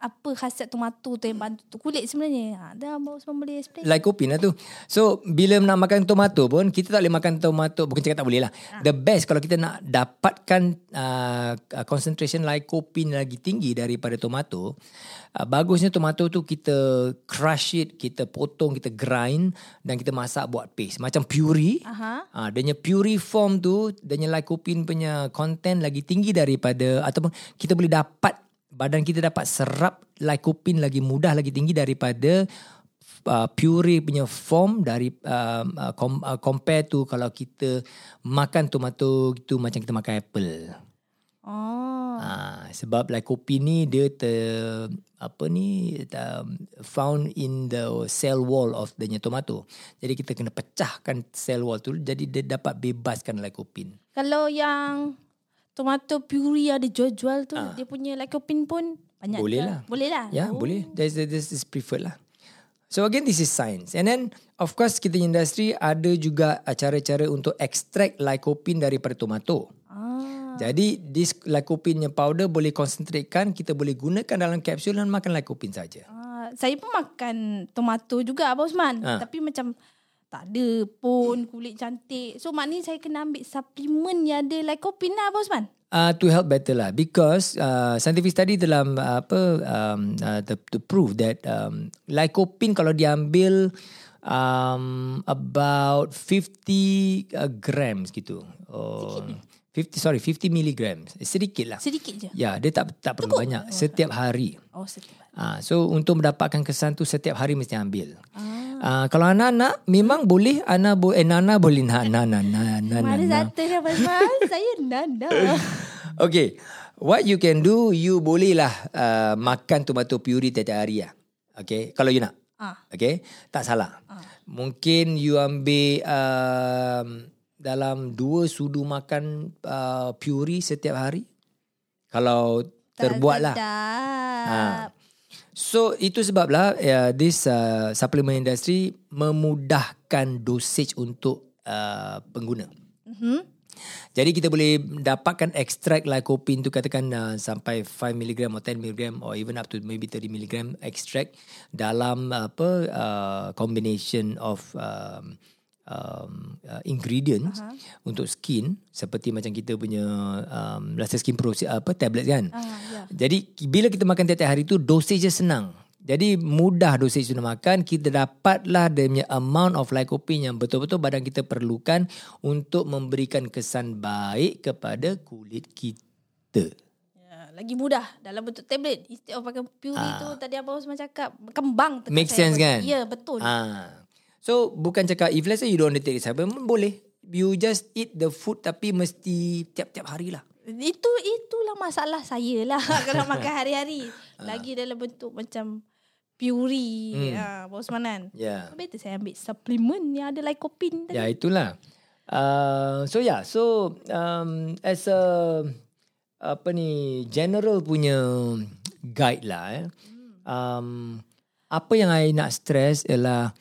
apa khasiat tomato tu yang bantu kulit sebenarnya. Ha, dah Abang Osman boleh explain. Lycopene lah tu. So, bila nak makan tomato pun, kita tak boleh makan tomato. Bukan cakap tak boleh lah. Ha. The best kalau kita nak dapatkan uh, concentration lycopene lagi tinggi daripada tomato, uh, bagusnya tomato tu kita crush it, kita potong, kita grind dan kita masak buat paste. Macam puree. Uh, dia punya puree form tu, dia punya lycopene punya content lagi tinggi daripada, ataupun kita boleh dapat, badan kita dapat serap lycopene lagi mudah, lagi tinggi daripada uh, puree punya form dari uh, uh, com, uh, compare tu kalau kita makan tomato gitu macam kita makan apple. Oh. Uh, sebab lycopene ni dia ter, apa ni ter, found in the cell wall of the tomato. Jadi kita kena pecahkan cell wall tu, jadi dia dapat bebaskan lycopene. Kalau yang tomato puree ada jual-jual tu, ha. dia punya lycopene pun banyak. Boleh lah. Boleh lah. Ya, yeah, oh. boleh. This is preferred lah. So again, this is science. And then, of course, kita industri ada juga cara-cara untuk extract lycopene daripada tomato. Ah. Jadi, this lycopene powder boleh konsentratekan, kita boleh gunakan dalam kapsul dan makan lycopene saja. Ah. Saya pun makan tomato juga, Abang Osman. Ha. Tapi macam tak ada pun kulit cantik. So maknanya saya kena ambil suplemen yang ada lycopene lah, Abang Osman. Uh, to help better lah. Because uh, scientific study dalam uh, apa um, uh, to, to prove that um, lycopene kalau diambil um, about fifty uh, grams gitu. Oh, fifty sorry fifty milligrams. Sedikit lah. Sedikit je. Ya, yeah, dia tak tak perlu Cukup. banyak. Oh, setiap hari. Oh, setiap hari. Uh, so untuk mendapatkan kesan tu setiap hari mesti ambil. Ah. Uh, kalau Ana nak, memang boleh Ana bo- eh, Nana boleh nak. Nana, Nana, Nana. Mana satu dah, Abang? Saya Nana. Okay. What you can do, you bolehlah uh, makan tomato puree tiap-tiap hari lah. Okay. Kalau you nak. Ah. Okay. Tak salah. Ah. Mungkin you ambil uh, dalam dua sudu makan uh, puree setiap hari. Kalau terbuat lah. Tak. So itu sebablah uh, this uh, supplement industry memudahkan dosage untuk uh, pengguna. Mm-hmm. Jadi kita boleh dapatkan ekstrak lycopene tu katakan uh, sampai five milligrams or ten milligrams or even up to maybe thirty milligrams ekstrak dalam uh, apa uh, combination of um, um, uh, ingredients uh-huh. untuk skin seperti macam kita punya um, Luster Skin Pro apa tablet kan. Uh-huh. Jadi bila kita makan tiap-tiap hari tu, dosage dia senang. Jadi mudah dosage tu nak makan. Kita dapatlah the amount of lycopene yang betul-betul badan kita perlukan untuk memberikan kesan baik kepada kulit kita. Ya, lagi mudah dalam bentuk tablet. Instead of pakai puree ha. tu tadi Abang Osman cakap kembang. Make sense saya, kan? Ya betul. Ha. So bukan cakap if let's say you don't want to take this supplement, boleh. You just eat the food tapi mesti tiap-tiap hari lah. Itu itulah masalah saya lah kalau makan hari-hari. Lagi dalam bentuk macam puri, hmm. uh, Bosmanan. Yeah. Better saya ambil suplemen yang ada lycopene tadi. Ya, yeah, itulah. Uh, so yeah, so um, as a apa ni general punya guide lah. Eh. Um, apa yang I nak stress ialah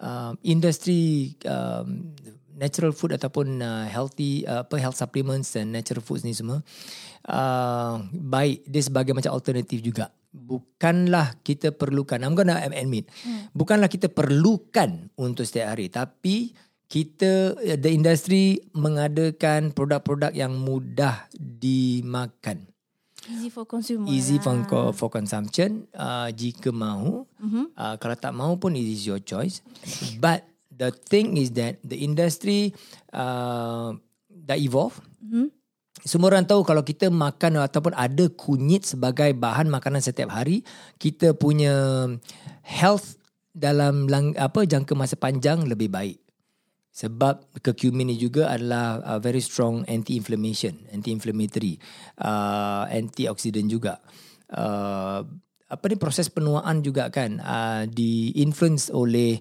uh, industri um, natural food ataupun uh, healthy uh, apa health supplements dan natural foods ni semua uh, baik dia sebagai macam alternatif juga. Bukanlah kita perlukan, I'm gonna admit, hmm. bukanlah kita perlukan untuk setiap hari, tapi kita the industry mengadakan produk-produk yang mudah dimakan. Easy for consumer. Easy for, for consumption uh, jika mahu. Mm-hmm. Uh, kalau tak mahu pun it is your choice. But the thing is that the industry uh, dah evolve. Mm-hmm. Semua orang tahu kalau kita makan ataupun ada kunyit sebagai bahan makanan setiap hari, kita punya health dalam lang, apa jangka masa panjang lebih baik. Sebab curcumin ni juga adalah uh, very strong anti-inflammation, anti-inflammatory, uh, antioksidan juga. Uh, apa ni proses penuaan juga kan uh, di-influence oleh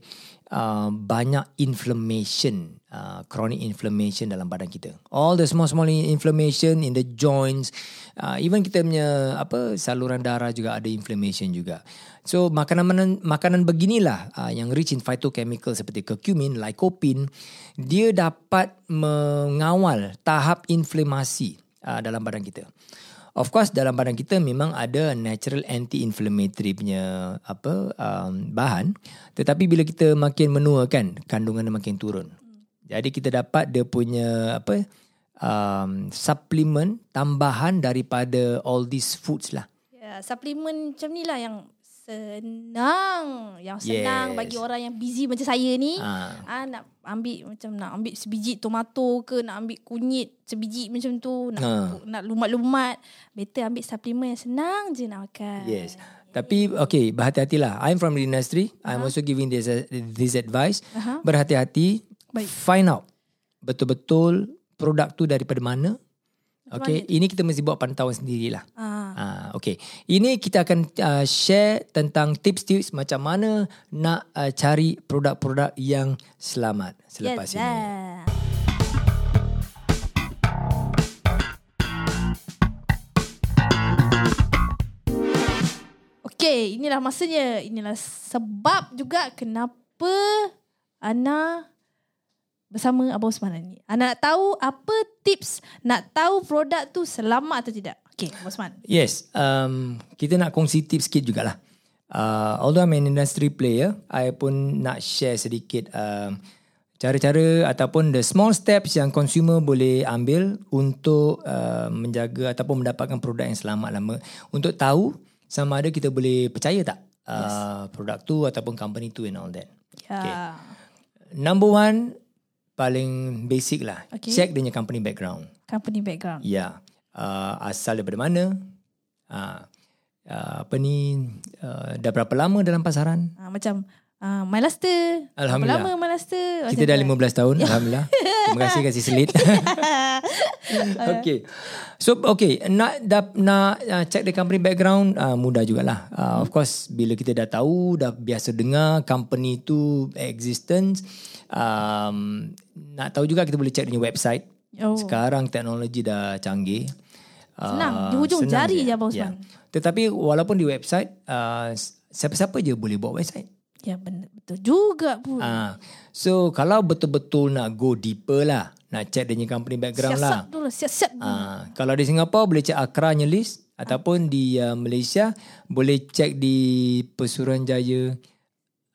Uh, banyak inflammation, uh, chronic inflammation dalam badan kita. All the small-small inflammation in the joints, uh, even kita punya apa saluran darah juga ada inflammation juga. So makanan makanan beginilah uh, yang rich in phytochemical seperti curcumin, lycopene, dia dapat mengawal tahap inflamasi uh, dalam badan kita. Of course dalam badan kita memang ada natural anti-inflammatory punya apa um, bahan, tetapi bila kita makin menua kan kandungan dia makin turun. Jadi kita dapat dia punya apa um, suplemen tambahan daripada all these foods lah. Ya, yeah, suplemen macam ni lah yang senang, yang senang yes. bagi orang yang busy macam saya ni. Ha. Ha, nak ambil macam nak ambil sebiji tomato ke, nak ambil kunyit sebiji macam tu, nak ha. nak lumat-lumat, better ambil suplemen yang senang je nak makan. Yes. Tapi okay, berhati-hatilah. I'm from the industry. Ha. I'm also giving this this advice. Aha. Berhati-hati. Baik. Find out betul-betul produk tu daripada mana. Okay, ini kita mesti buat pantauan sendirilah. Ah. Ah, okay, ini kita akan uh, share tentang tips-tips macam mana nak uh, cari produk-produk yang selamat selepas yes, ini. Yeah. Okay, inilah masanya, inilah sebab juga kenapa Ana bersama Abang Osman ni. Ana nak tahu apa tips nak tahu produk tu selamat atau tidak. Okay, Abang Osman. Yes. Um, kita nak kongsi tips sikit jugalah. Uh, although I'm an industry player, I pun nak share sedikit uh, cara-cara ataupun the small steps yang consumer boleh ambil untuk uh, menjaga ataupun mendapatkan produk yang selamat lama. Untuk tahu sama ada kita boleh percaya tak uh, yes. produk tu ataupun company tu and all that. Yeah. Okay. Number one, paling basic lah. Okay. Check dia punya company background. Company background. Ya. Uh, asal daripada mana? Uh, uh, apa ni? Uh, dah berapa lama dalam pasaran? Uh, macam uh, MyLuster. Alhamdulillah. Berapa lama MyLuster? Kita dah lima belas tahun. Ya. Alhamdulillah. Terima kasih kasih selit. Okay. So, okay. Nak dah, nak uh, check the company background, uh, mudah jugalah. Uh, of course, bila kita dah tahu, dah biasa dengar company tu existence, Um, nak tahu juga kita boleh check dia punya website. Oh. Sekarang teknologi dah canggih. Senang. Uh, di hujung senang jari je Abang Osman. Yeah. Tetapi walaupun di website, uh, siapa-siapa je boleh buat website. Ya benar, betul juga pun. Uh, so kalau betul-betul nak go deeper lah, nak check dia punya company background siasat lah. Siasat dulu, siasat dulu. Uh, kalau di Singapura boleh check ACRA punya list. Uh. Ataupun di uh, Malaysia boleh check di Pesuruhjaya.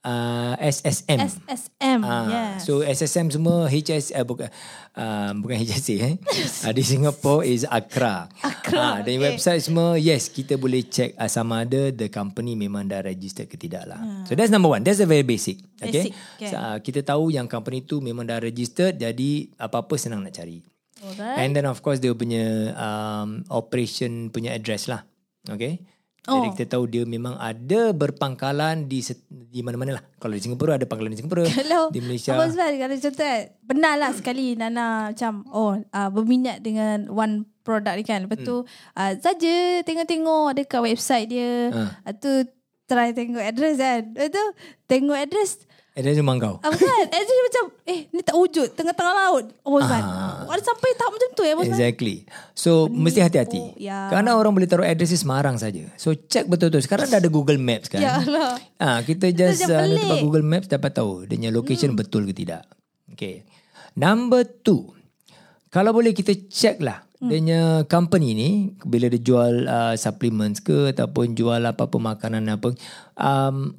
Uh, S S M. S S M. Uh, yes. So S S M semua H S A uh, bukan uh, bukan H S A eh. Uh, di Singapore is ACRA. ACRA. Uh, dan okay. website semua yes kita boleh check uh, sama ada the company memang dah register ke tidak lah. Uh. So that's number one. That's a very basic. Okay. Basic. Okay. So, uh, kita tahu yang company tu memang dah register, jadi apa-apa senang nak cari. Alright. And then of course dia punya um, operation punya address lah. Okay. Oh. Jadi kita tahu dia memang ada berpangkalan di di mana-mana lah. Kalau di Singapura ada pangkalan di Singapura. Kalau di Malaysia. Abang Osman kalau contoh, pernah lah sekali Nana macam oh uh, berminat dengan one produk ni kan. Lepas tu hmm. uh, saja tengok-tengok dekat website dia. Ha. Lepas tu try tengok address kan. Lepas tu tengok address. Address memang kau. Ah, bukan. Address macam eh ni tak wujud. Tengah-tengah laut. Oh, ah. Ada sampai tahap macam tu ya. Eh, exactly. So oh, mesti hati-hati. Oh, yeah. Kerana orang boleh taruh address Semarang saja. So check betul-betul. Sekarang dah ada Google Maps kan. Ya lah. Ah, kita just uh, letak Google Maps dapat tahu dia punya location hmm. betul ke tidak. Okay. Number two. Kalau boleh kita check lah hmm. dia punya company ni bila dia jual uh, supplements ke ataupun jual apa-apa makanan apa um,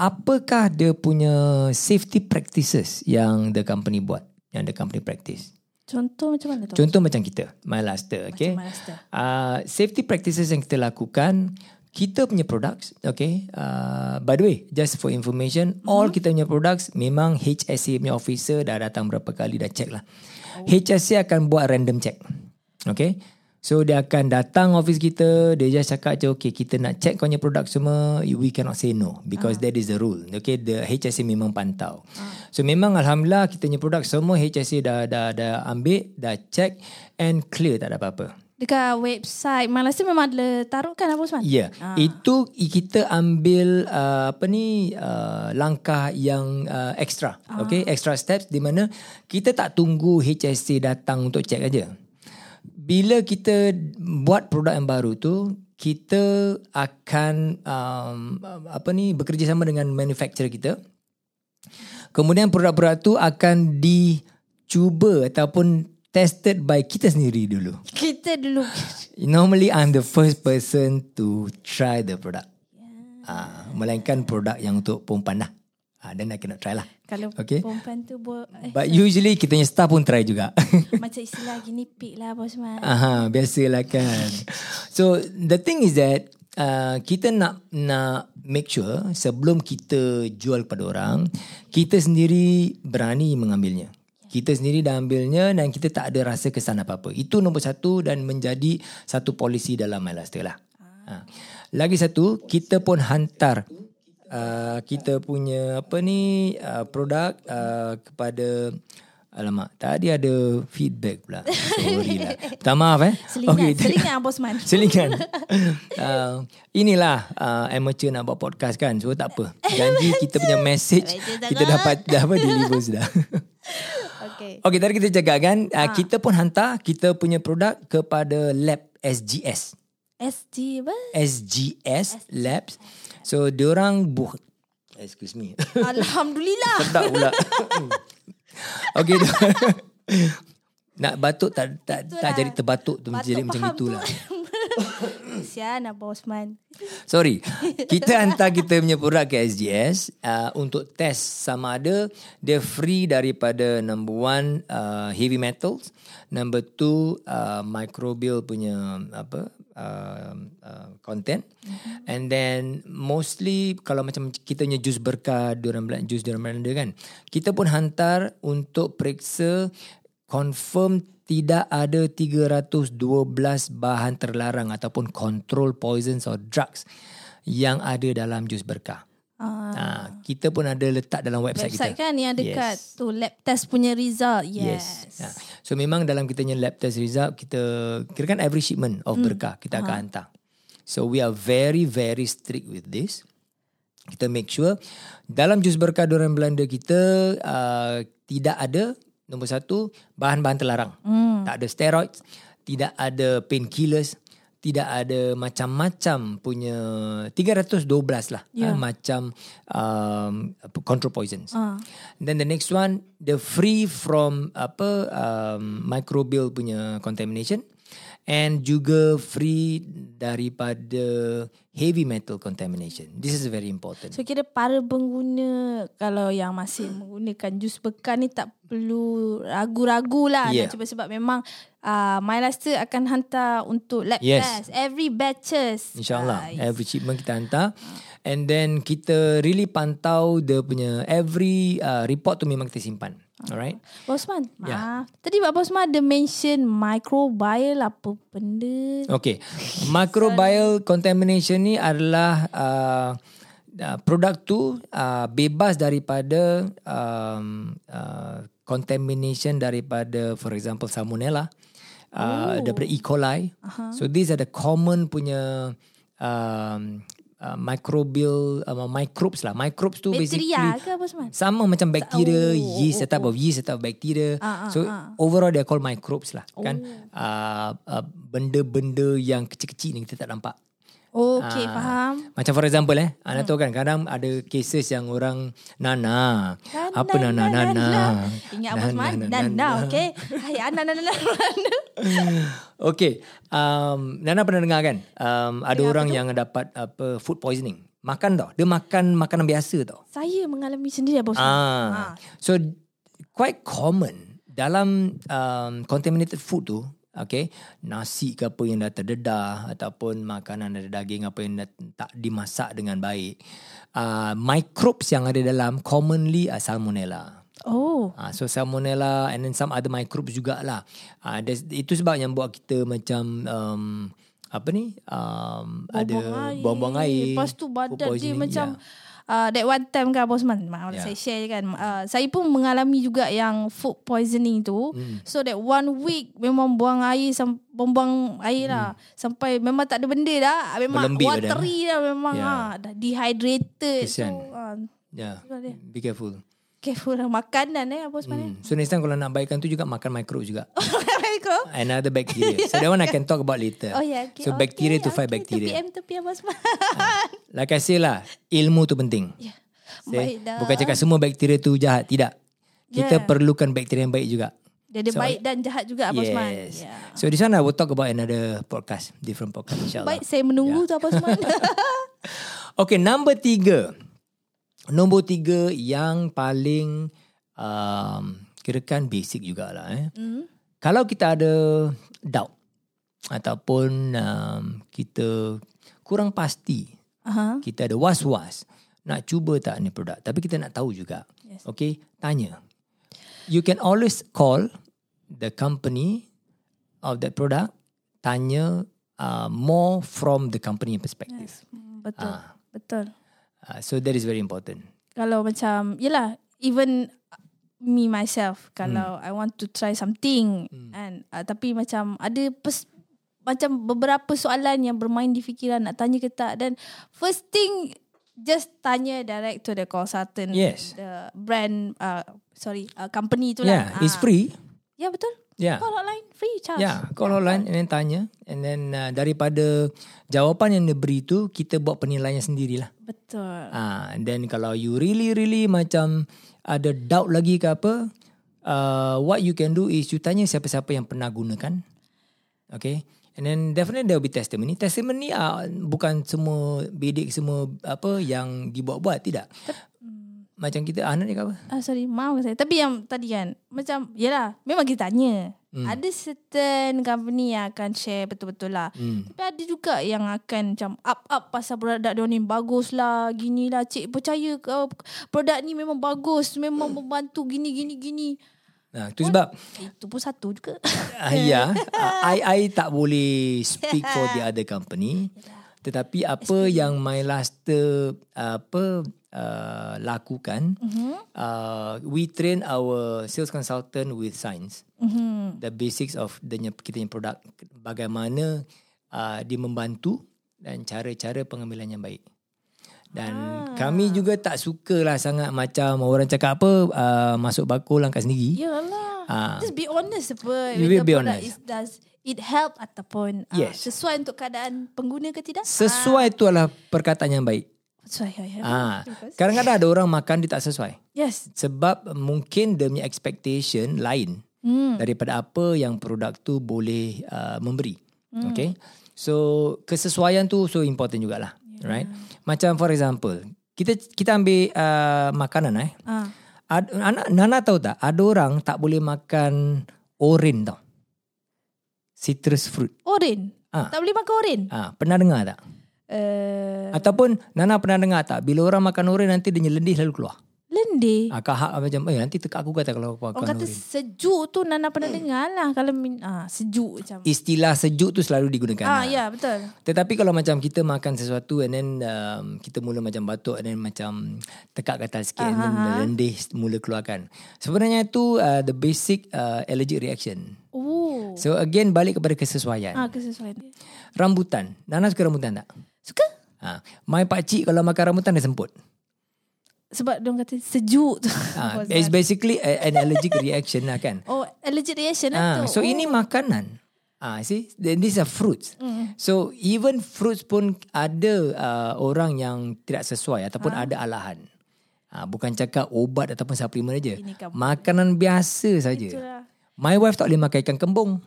apakah dia punya safety practices yang the company buat, yang the company practice. Contoh macam mana tu? Contoh macam kita MyLuster, okay? Macam MyLuster. Uh, safety practices yang kita lakukan kita punya products, okay? Uh, by the way, just for information, hmm. all kita punya products memang H S A punya officer dah datang berapa kali dah check lah. H S A akan buat random check. Okay. So dia akan datang office kita. Dia just cakap je, okay kita nak check kau punya produk semua. We cannot say no. Because uh-huh. that is the rule. Okay. The H S A memang pantau. Uh-huh. So memang Alhamdulillah kita punya produk semua H S A dah, dah, dah ambil. Dah check. And clear tak ada apa-apa. Dekat website Malaysia memang ada taruhkan apa Osman? Ya. Yeah. Uh. Itu kita ambil uh, apa ni uh, langkah yang uh, extra. Uh. Okay. Extra steps di mana kita tak tunggu H S A datang untuk check aja. Bila kita buat produk yang baru tu, kita akan um, apa ni bekerjasama dengan manufacturer kita. Kemudian produk-produk tu akan dicuba ataupun tested by kita sendiri dulu. Kita dulu. Normally I'm the first person to try the product. Yeah. Ah, melainkan produk yang untuk perempuan lah. Ah, then I cannot try lah. Kalau okay. perempuan tu buat. Eh, but usually kita punya staff pun try juga. Macam istilah guinea pig lah bos man. Aha, biasalah kan. So the thing is that uh, kita nak nak make sure sebelum kita jual kepada orang, kita sendiri berani mengambilnya. Kita sendiri dah ambilnya dan kita tak ada rasa kesan apa-apa. Itu nombor satu dan menjadi satu polisi dalam MyLuster lah. Ah. Ha. Lagi satu, kita pun hantar uh, kita punya apa ni uh, produk uh, kepada alamak, tadi ada feedback pula. Sorry lah. Tak maaf eh. Selingan, okay. selingan Bosman. Selingan. Uh, inilah uh, amateur nak buat podcast kan. So tak apa. Janji kita punya message kita dapat dah apa deliver sudah. Okay. Okay, tadi kita cakap kan ha. Kita pun hantar kita punya produk kepada lab S G S. S G apa? S G S Labs. So diorang buat excuse me. Alhamdulillah. Sedap pula. Okay. Nak batuk tak tak, tak jadi terbatuk tu batuk jadi macam itulah. Sian Abang Osman. Sorry. Kita hantar kita punya produk ke S G S uh, untuk test sama ada dia free daripada number one uh, heavy metals, number two uh, microbial punya apa uh, uh, content. Mm-hmm. And then mostly kalau macam kita punya jus berkah diorang Belanda jus diorang Belanda kan. Kita pun hantar untuk periksa confirm tidak ada tiga ratus dua belas bahan terlarang ataupun control poisons or drugs yang ada dalam jus berkah. Ah. Ha, kita pun ada letak dalam website, website kita. Website kan yang dekat yes. tu lab test punya result. Yes. yes. Ha. So memang dalam kita punya lab test result kita kira kan every shipment of hmm. berkah kita akan ha. hantar. So we are very very strict with this. Kita make sure dalam jus berkah orang Belanda kita uh, tidak ada nombor satu, bahan-bahan terlarang. Mm. Tak ada steroids, tidak ada painkillers, tidak ada macam-macam punya tiga ratus dua belas lah. Yeah. Ha, macam um, control poisons. Uh. Then the next one, the free from apa um, microbial punya contamination and juga free daripada heavy metal contamination. This is very important. So kira para pengguna kalau yang masih menggunakan jus berkah ni tak perlu ragu-ragu lah. Yeah. Sebab memang uh, MyLuster akan hantar untuk lab yes. test. Every batches. InsyaAllah. Uh, every shipment kita hantar. And then kita really pantau dia punya every uh, report tu memang kita simpan. Alright. Bosman, yeah. Tadi Pak Bosman ada mention microbial apa benda. Okay. Microbial contamination ni adalah uh, uh, produk tu uh, bebas daripada um, uh, contamination daripada for example salmonella, uh, daripada E. coli. Uh-huh. So these are the common punya um, uh, microbial uh, microbes lah. Microbes tu bakteria basically ke apa semua? Sama macam bakteria, oh, yeast, oh, a type of yeast, a type of bacteria. Uh, uh, so uh. overall they are called microbes lah, oh. kan? Uh, uh, benda-benda yang kecil-kecil ni kita tak nampak. Oh, okay, aa, faham. Macam for example eh, hmm. Ana tahu kan kadang ada cases yang orang Nana. Nana apa Nana Nana. Nana. Nana. Ingat Abang Osman, Nana, Nana, Nana. Okay. Hai Nana Nana Nana. Okay. Um, Nana pernah dengar kan? Um, ada dengar orang yang dapat apa food poisoning. Makan tau. Dia makan makanan biasa tau. Saya mengalami sendiri Abang Osman. Ah. Ha. So quite common dalam um, contaminated food tu. Okay, nasi ke apa yang dah terdedah ataupun makanan ada daging apa yang dah tak dimasak dengan baik, uh, microbes yang ada dalam commonly uh, salmonella. Oh, uh, so salmonella and then some other microbes jugalah. Uh, itu sebab yang buat kita macam um, apa ni? Um, buang ada buang-buang air. air. Lepas tu badan dia macam... Ya. Uh, that one time kan Abang Osman, yeah. saya share kan, uh, saya pun mengalami juga yang food poisoning tu, mm. so that one week memang buang air, sam- buang-buang air lah, mm. sampai memang tak ada benda dah, memang berlembik watery dah, memang yeah. ha, dah dehydrated. So, uh, yeah. Be careful. Careful lah makanan eh Abang Osman. Mm. So next time kalau nak baikan tu juga, makan micro juga. Micro? Another bacteria. So that one I can talk about later. Oh yeah, okay, so bacteria okay, to fight okay, bacteria. Tepi M, tepi Abang Osman. Like I say lah, ilmu tu penting. Yeah. Baik dah. Bukan cakap semua bakteria tu jahat. Tidak. Kita yeah. perlukan bakteria yang baik juga. Dia ada so, baik dan jahat juga Abang Osman. Yes. Yeah. So this one I will talk about another podcast. Different podcast insyaAllah. Baik, saya menunggu yeah. tu Abang Osman. Okay, number tiga. Nombor tiga yang paling um, kirakan basic jugalah eh. Mm. Kalau kita ada doubt ataupun um, kita kurang pasti, uh-huh. kita ada was-was, nak cuba tak ni produk, tapi kita nak tahu juga. Yes. Okay, tanya. You can always call the company of that product, tanya uh, more from the company perspective. Yes. Betul, uh. betul. Uh, so that is very important. Kalau macam, yelah, even me myself, kalau hmm. I want to try something, hmm. and uh, tapi macam ada pers- macam beberapa soalan yang bermain di fikiran, nak tanya ke tak, dan first thing just tanya direct to the consultant, yes. the brand, uh, sorry, uh, company tu lah. Yeah, uh. it's free. Ya yeah, betul. Yeah. Call hotline free charge. Yeah, call hotline and then tanya. And then uh, daripada jawapan yang diberi tu, kita buat penilaian sendirilah. Betul. Ah, uh, then kalau you really really macam ada doubt lagi ke apa, uh, what you can do is you tanya siapa-siapa yang pernah gunakan. Okay. And then definitely there will be testimony. Testimony uh, bukan semua bidik semua apa yang dibuat-buat, tidak. Tep- Macam kita Anak ni ke apa ah, Sorry maaf saya. Tapi yang tadi kan, macam yelah, memang kita tanya, hmm. ada certain company yang akan share betul-betul lah, hmm. tapi ada juga yang akan macam up-up pasal produk dia ni bagus lah, gini lah, cik percaya uh, produk ni memang bagus, memang membantu gini-gini gini. Nah, itu sebab itu pun satu juga. uh, Ya yeah. uh, I, I tak boleh speak for the other company, tetapi apa S P. yang MyLuster uh, apa Uh, lakukan, mm-hmm. uh, we train our sales consultant with science, mm-hmm. the basics of the kita punya produk, bagaimana uh, dia membantu dan cara-cara pengambilan yang baik. Dan ah. kami juga tak sukalah sangat macam orang cakap apa uh, masuk bakul angkat sendiri. Yalah, uh, just be honest apa. You will be honest. It help ataupun uh, yes. sesuai untuk keadaan pengguna ke tidak? Sesuai itu adalah perkataan yang baik. Sesuai. Ah, kadang-kadang ada orang makan dia tak sesuai. Yes. Sebab mungkin dia punya expectation lain mm. daripada apa yang produk tu boleh uh, memberi. Mm. Okay. So kesesuaian tu so important jugalah, yeah. right? Macam for example, kita kita ambil uh, makanan eh. Ah. Ad, Nana, Nana tahu tak? Ada orang tak boleh makan oren tau. Citrus fruit. Oren. Ah. Tak boleh makan oren. Ah, pernah dengar tak? Uh, Ataupun Nana pernah dengar tak, bila orang makan oren nanti dia nyelendih lalu keluar. Lendih? Ah, kahak macam eh, nanti tekak aku kata kalau aku makan orang kata oren. Sejuk tu Nana pernah hmm. dengar lah. Kalau ah, sejuk macam, istilah sejuk tu selalu digunakan. Ah, ya yeah, betul. Tetapi kalau macam kita makan sesuatu and then um, kita mula macam batuk and then macam tekak kata sikit, uh-huh. and then lendih mula keluarkan. Sebenarnya tu uh, the basic uh, allergic reaction. Oh. So again balik kepada kesesuaian. Ah, kesesuaian. Rambutan. Nana suka rambutan tak? Suka. Ah, my pakcik kalau makan rambutan dia semput. Sebab dia kata sejuk tu. Ah, it's basically an allergic reaction lah kan. Oh, allergic reaction lah ah, tu. So oh. ini makanan. Ah, see, these are fruits. Mm. So even fruits pun ada uh, orang yang tidak sesuai ataupun ha. ada alahan. Ah, bukan cakap obat ataupun suplemen aja. Makanan biasa saja. My wife tak boleh makan ikan kembung.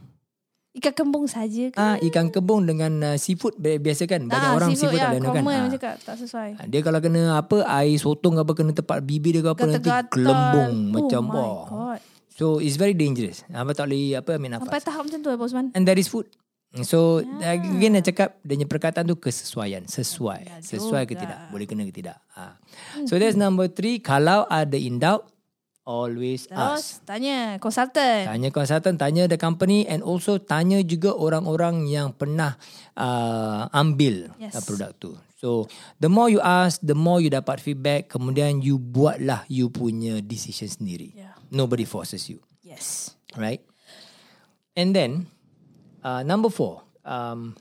Ikan kembung saja ke? Ah, ikan kembung dengan uh, seafood biasa kan. Banyak ah, orang seafood, seafood ya, tak ada kan. Ah, cakap, tak sesuai. Dia kalau kena apa air sotong apa kena tempat bibir dia ke apa nanti kelembung oh macam wah. So it's very dangerous. Apa tak boleh apa ambil nafas. Sampai tahap macam tu Abang Osman. And that is food. So ya. again nak cakap dia punya perkataan tu kesesuaian. Sesuai. Sesuai ke tidak? Boleh kena ke tidak? Ah. So that's number three. Kalau ada in doubt, always ask. Terus tanya konsultan. Tanya konsultan, tanya the company and also tanya juga orang-orang yang pernah uh, ambil yes. produk tu. So the more you ask, the more you dapat feedback. Kemudian you buatlah you punya decision sendiri. Yeah. Nobody forces you. Yes. Right? And then uh, number four. Um,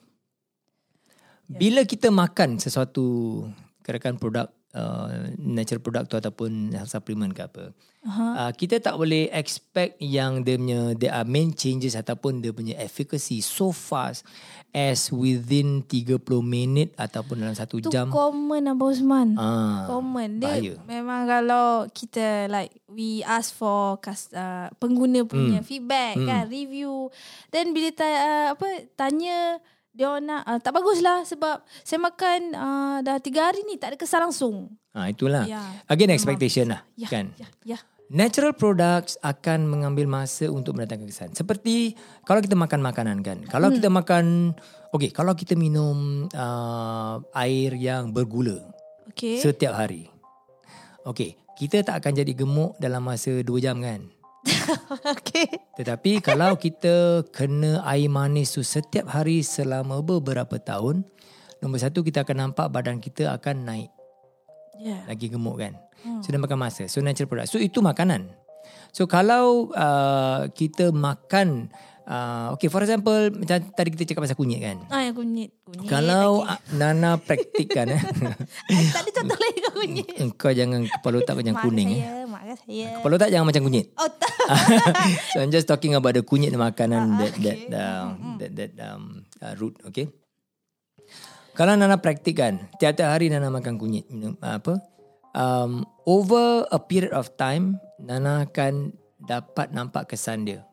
yes. Bila kita makan sesuatu kerakan produk Uh, natural product tu ataupun suplemen ke apa uh-huh. uh, kita tak boleh expect yang dia punya there are main changes ataupun dia punya efficacy so fast as within tiga puluh minit ataupun dalam satu jam. Itu common Abang Osman uh, common dia bahaya. Memang kalau kita like we ask for uh, pengguna punya mm. feedback mm. kan review, then bila ta- uh, apa tanya dia nak uh, tak baguslah sebab saya makan uh, dah tiga hari ni tak ada kesan langsung. Ha, itulah. Ya, again expectation lah ya, kan. Ya, ya. Natural products akan mengambil masa untuk mendatangkan kesan. Seperti kalau kita makan makanan kan. Kalau hmm. kita makan okey, kalau kita minum uh, air yang bergula. Okey. Setiap hari. Okey, kita tak akan jadi gemuk dalam masa dua jam kan. Okay. Tetapi kalau kita kena air manis tu setiap hari selama beberapa tahun, nombor satu kita akan nampak badan kita akan naik yeah. lagi gemuk kan hmm. So dia makan masa. So natural product, so itu makanan. So kalau uh, kita makan uh, okay for example macam tadi kita cakap pasal kunyit kan. Ah, kunyit, kunyit kalau okay. Nana praktikkan eh. Tadi contoh lagi kunyit. Engkau jangan kepala otak macam kuning saya, eh. saya. Kepala otak jangan macam kunyit. Oh, tak. So I'm just talking about the kunyit makanan uh, that okay. that, uh, mm-hmm. that that um, uh, root okay. Kalau Nana praktikkan tiap-tiap hari Nana makan kunyit minum apa um, over a period of time Nana akan dapat nampak kesan dia.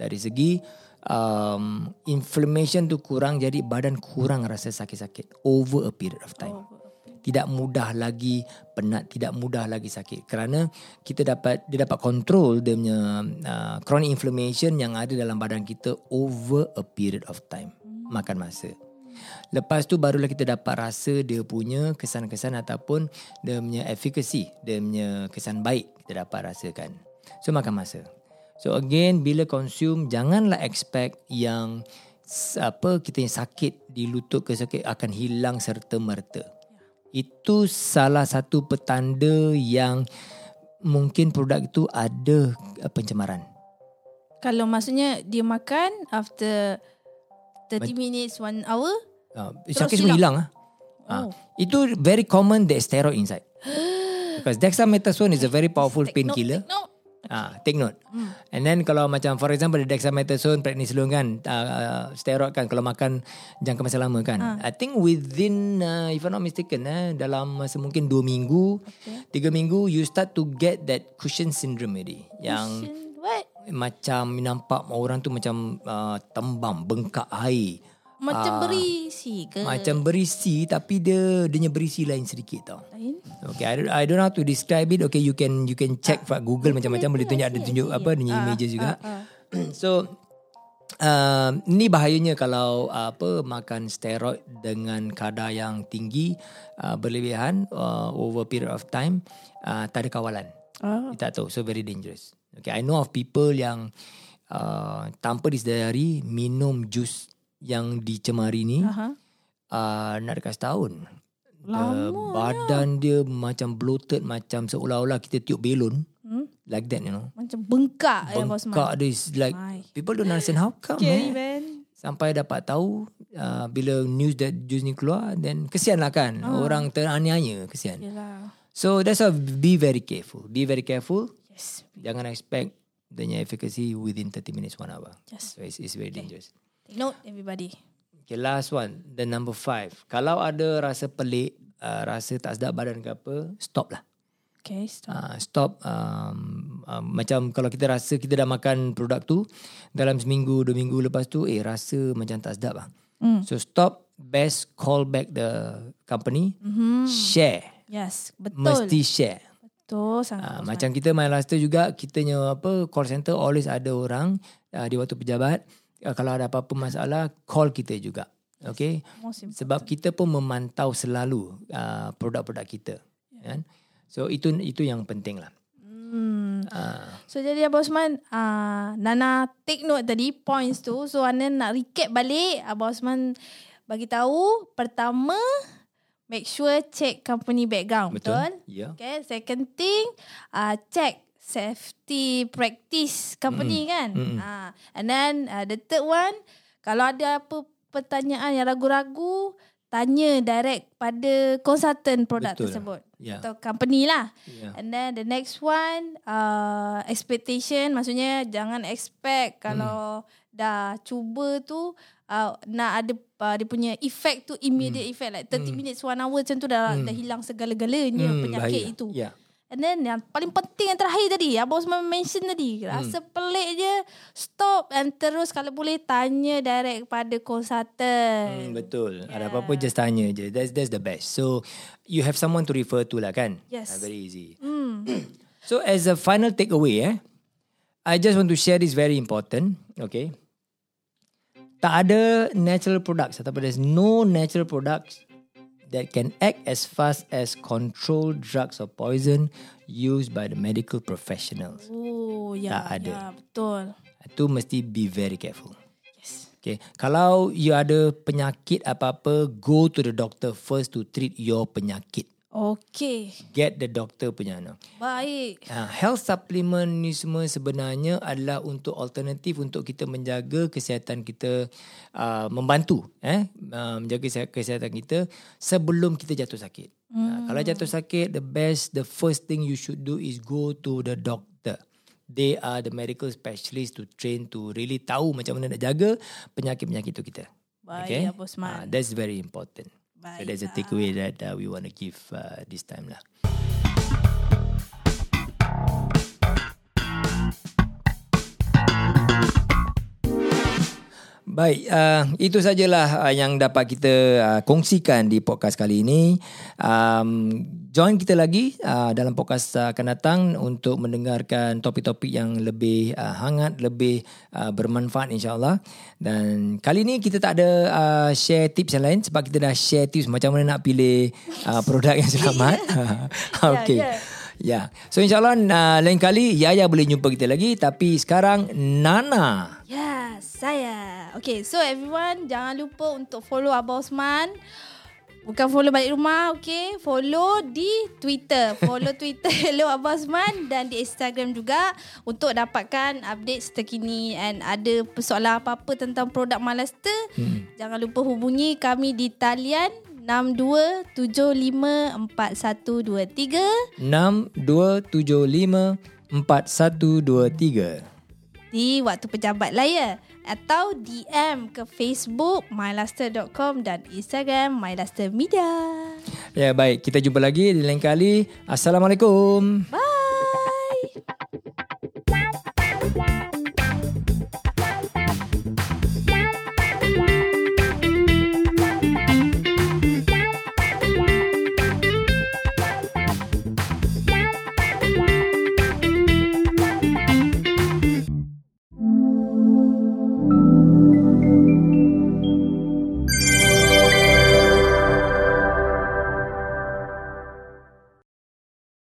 Dari segi um, inflammation tu kurang, jadi badan kurang rasa sakit-sakit over a period of time. Oh. Tidak mudah lagi penat, tidak mudah lagi sakit kerana kita dapat dia dapat kontrol dia punya uh, chronic inflammation yang ada dalam badan kita over a period of time. Makan masa. Lepas tu barulah kita dapat rasa dia punya kesan-kesan ataupun dia punya efficacy, dia punya kesan baik kita dapat rasakan. So makan masa. So again, bila consume, janganlah expect yang apa kita yang sakit di lutut ke sakit akan hilang serta merta. Itu salah satu petanda yang mungkin produk itu ada pencemaran. Kalau maksudnya dia makan after thirty minutes, one hour, uh, sakit semua hilang. Oh. Uh, itu very common, the steroid inside. Because dexamethasone is a very powerful painkiller. Ah, take note. Hmm. And then kalau macam for example dexamethasone, prednisolone kan, uh, steroid kan kalau makan jangka masa lama kan. Hmm. I think within uh, if I'm not mistaken eh, dalam masa mungkin dua minggu, okay. tiga minggu you start to get that Cushing syndrome already. Yang what? Macam nampak orang tu macam uh, tembam, bengkak air. Macam uh, berisi ke? Macam berisi tapi dia dia berisi lain sedikit tau. Lain? Okay, I don't, I don't know how to describe it. Okay, you can you can check ah, Google okay, macam-macam okay, boleh tunjuk ada tunjuk apa, ada ah, images ah, juga. Ah, ah. So uh, ni bahayanya kalau uh, apa makan steroid dengan kadar yang tinggi uh, berlebihan uh, over period of time uh, tak ada kawalan. Ah. Kita tak tahu, so very dangerous. Okay, I know of people yang uh, tanpa disedari minum jus yang dicemari ni uh-huh. uh, nak dekat setahun. Lama uh, badan dia macam bloated, macam seolah-olah kita tiup belon. hmm? like that, you know. Macam bengkak. Bengkak dia is like, my. People don't understand how come. Scary, eh. man. Sampai dapat tahu uh, bila news that news ni keluar, then kesian lah kan. Oh. Orang teraniaya, kesian. Yelah. So that's why be very careful. Be very careful. Yes. Jangan expect the efficacy within thirty minutes, one hour. Yes. So it's, it's very okay. dangerous. Take note everybody. Okay, last one. The number five. Kalau ada rasa pelik, uh, rasa tak sedap badan ke apa, stop lah. Okay, stop. Uh, stop. Um, um, macam kalau kita rasa kita dah makan produk tu, dalam seminggu, dua minggu lepas tu, eh rasa macam tak sedap lah. Mm. So stop. Best call back the company. Mm-hmm. Share. Yes, betul. Mesti share. Betul sangat. Uh, macam kita MyLuster juga, kitanya apa, call center always ada orang uh, di waktu pejabat. Uh, kalau ada apa-apa masalah, call kita juga. Okay. Sebab kita pun memantau selalu uh, produk-produk kita. Yeah. Kan? So itu itu yang penting lah. Hmm. Uh. So jadi Abang Osman, uh, Nana take note tadi points tu. So Nana nak recap balik. Abang Osman bagi tahu, pertama make sure check company background, betul? betul? Yeah. Okay. Second thing, uh, check safety practice company, mm-hmm. kan. Mm-hmm. Uh, and then uh, the third one, kalau ada apa pertanyaan yang ragu-ragu, tanya direct pada konsultan produk betul tersebut lah. Yeah. Atau company lah. Yeah. And then the next one, uh, expectation, maksudnya jangan expect kalau mm. dah cuba tu uh, nak ada uh, dia punya effect tu immediate mm. effect like thirty mm. minutes one hour macam tu dah, mm. dah hilang segala-galanya mm, penyakit bahaya. Itu. Yeah. And then yang paling penting yang terakhir tadi, Abang Osman mention tadi, rasa mm. pelik je, stop and terus kalau boleh tanya direct pada konsultan. Mm, betul. Yeah. Ada apa-apa just tanya je. That's that's the best. So you have someone to refer to lah kan? Yes. Uh, very easy. Mm. So as a final takeaway, eh, I just want to share this very important. Okay. Tak ada natural products ataupun there's no natural products that can act as fast as controlled drugs or poison used by the medical professionals. Oh, ya, tak ada. Ya, betul. Itu mesti be very careful. Yes. Okay. Kalau you ada penyakit apa-apa, go to the doctor first to treat your penyakit. Okay. Get the doctor punya no. Baik. Ha, health supplement ni semua sebenarnya adalah untuk alternatif untuk kita menjaga kesihatan kita, uh, membantu eh uh, menjaga kesihatan kita sebelum kita jatuh sakit. Mm. Ha, kalau jatuh sakit, the best, the first thing you should do is go to the doctor. They are the medical specialists to train to really tahu macam mana nak jaga penyakit-penyakit itu kita. Baik, okay? Abang Osman. Ha, that's very important. Baik, so that's a takeaway that uh, we want to give uh, this time lah. Baik, uh, itu sajalah uh, yang dapat kita uh, kongsikan di podcast kali ini. Um, join kita lagi uh, dalam podcast uh, akan datang untuk mendengarkan topik-topik yang lebih uh, hangat, lebih uh, bermanfaat insyaAllah. Dan kali ni kita tak ada uh, share tips yang lain sebab kita dah share tips macam mana nak pilih uh, produk yang selamat. Okay. Ya, yeah, yeah. yeah. So insyaAllah uh, lain kali Yaya boleh jumpa kita lagi. Tapi sekarang Nana. Ya, yeah, saya. Okay, so everyone jangan lupa untuk follow Abang Osman. Bukan follow balik rumah, okay? Follow di Twitter. Follow Twitter Hello Abang Osman dan di Instagram juga untuk dapatkan update terkini dan ada persoalan apa-apa tentang produk MyLuster. Hmm. Jangan lupa hubungi kami di talian enam dua tujuh lima empat satu dua tiga enam dua tujuh lima empat satu dua tiga di waktu pejabat layar. Atau D M ke Facebook myluster dot com dan Instagram mylustermedia. Ya, baik. Kita jumpa lagi di lain kali. Assalamualaikum. Bye.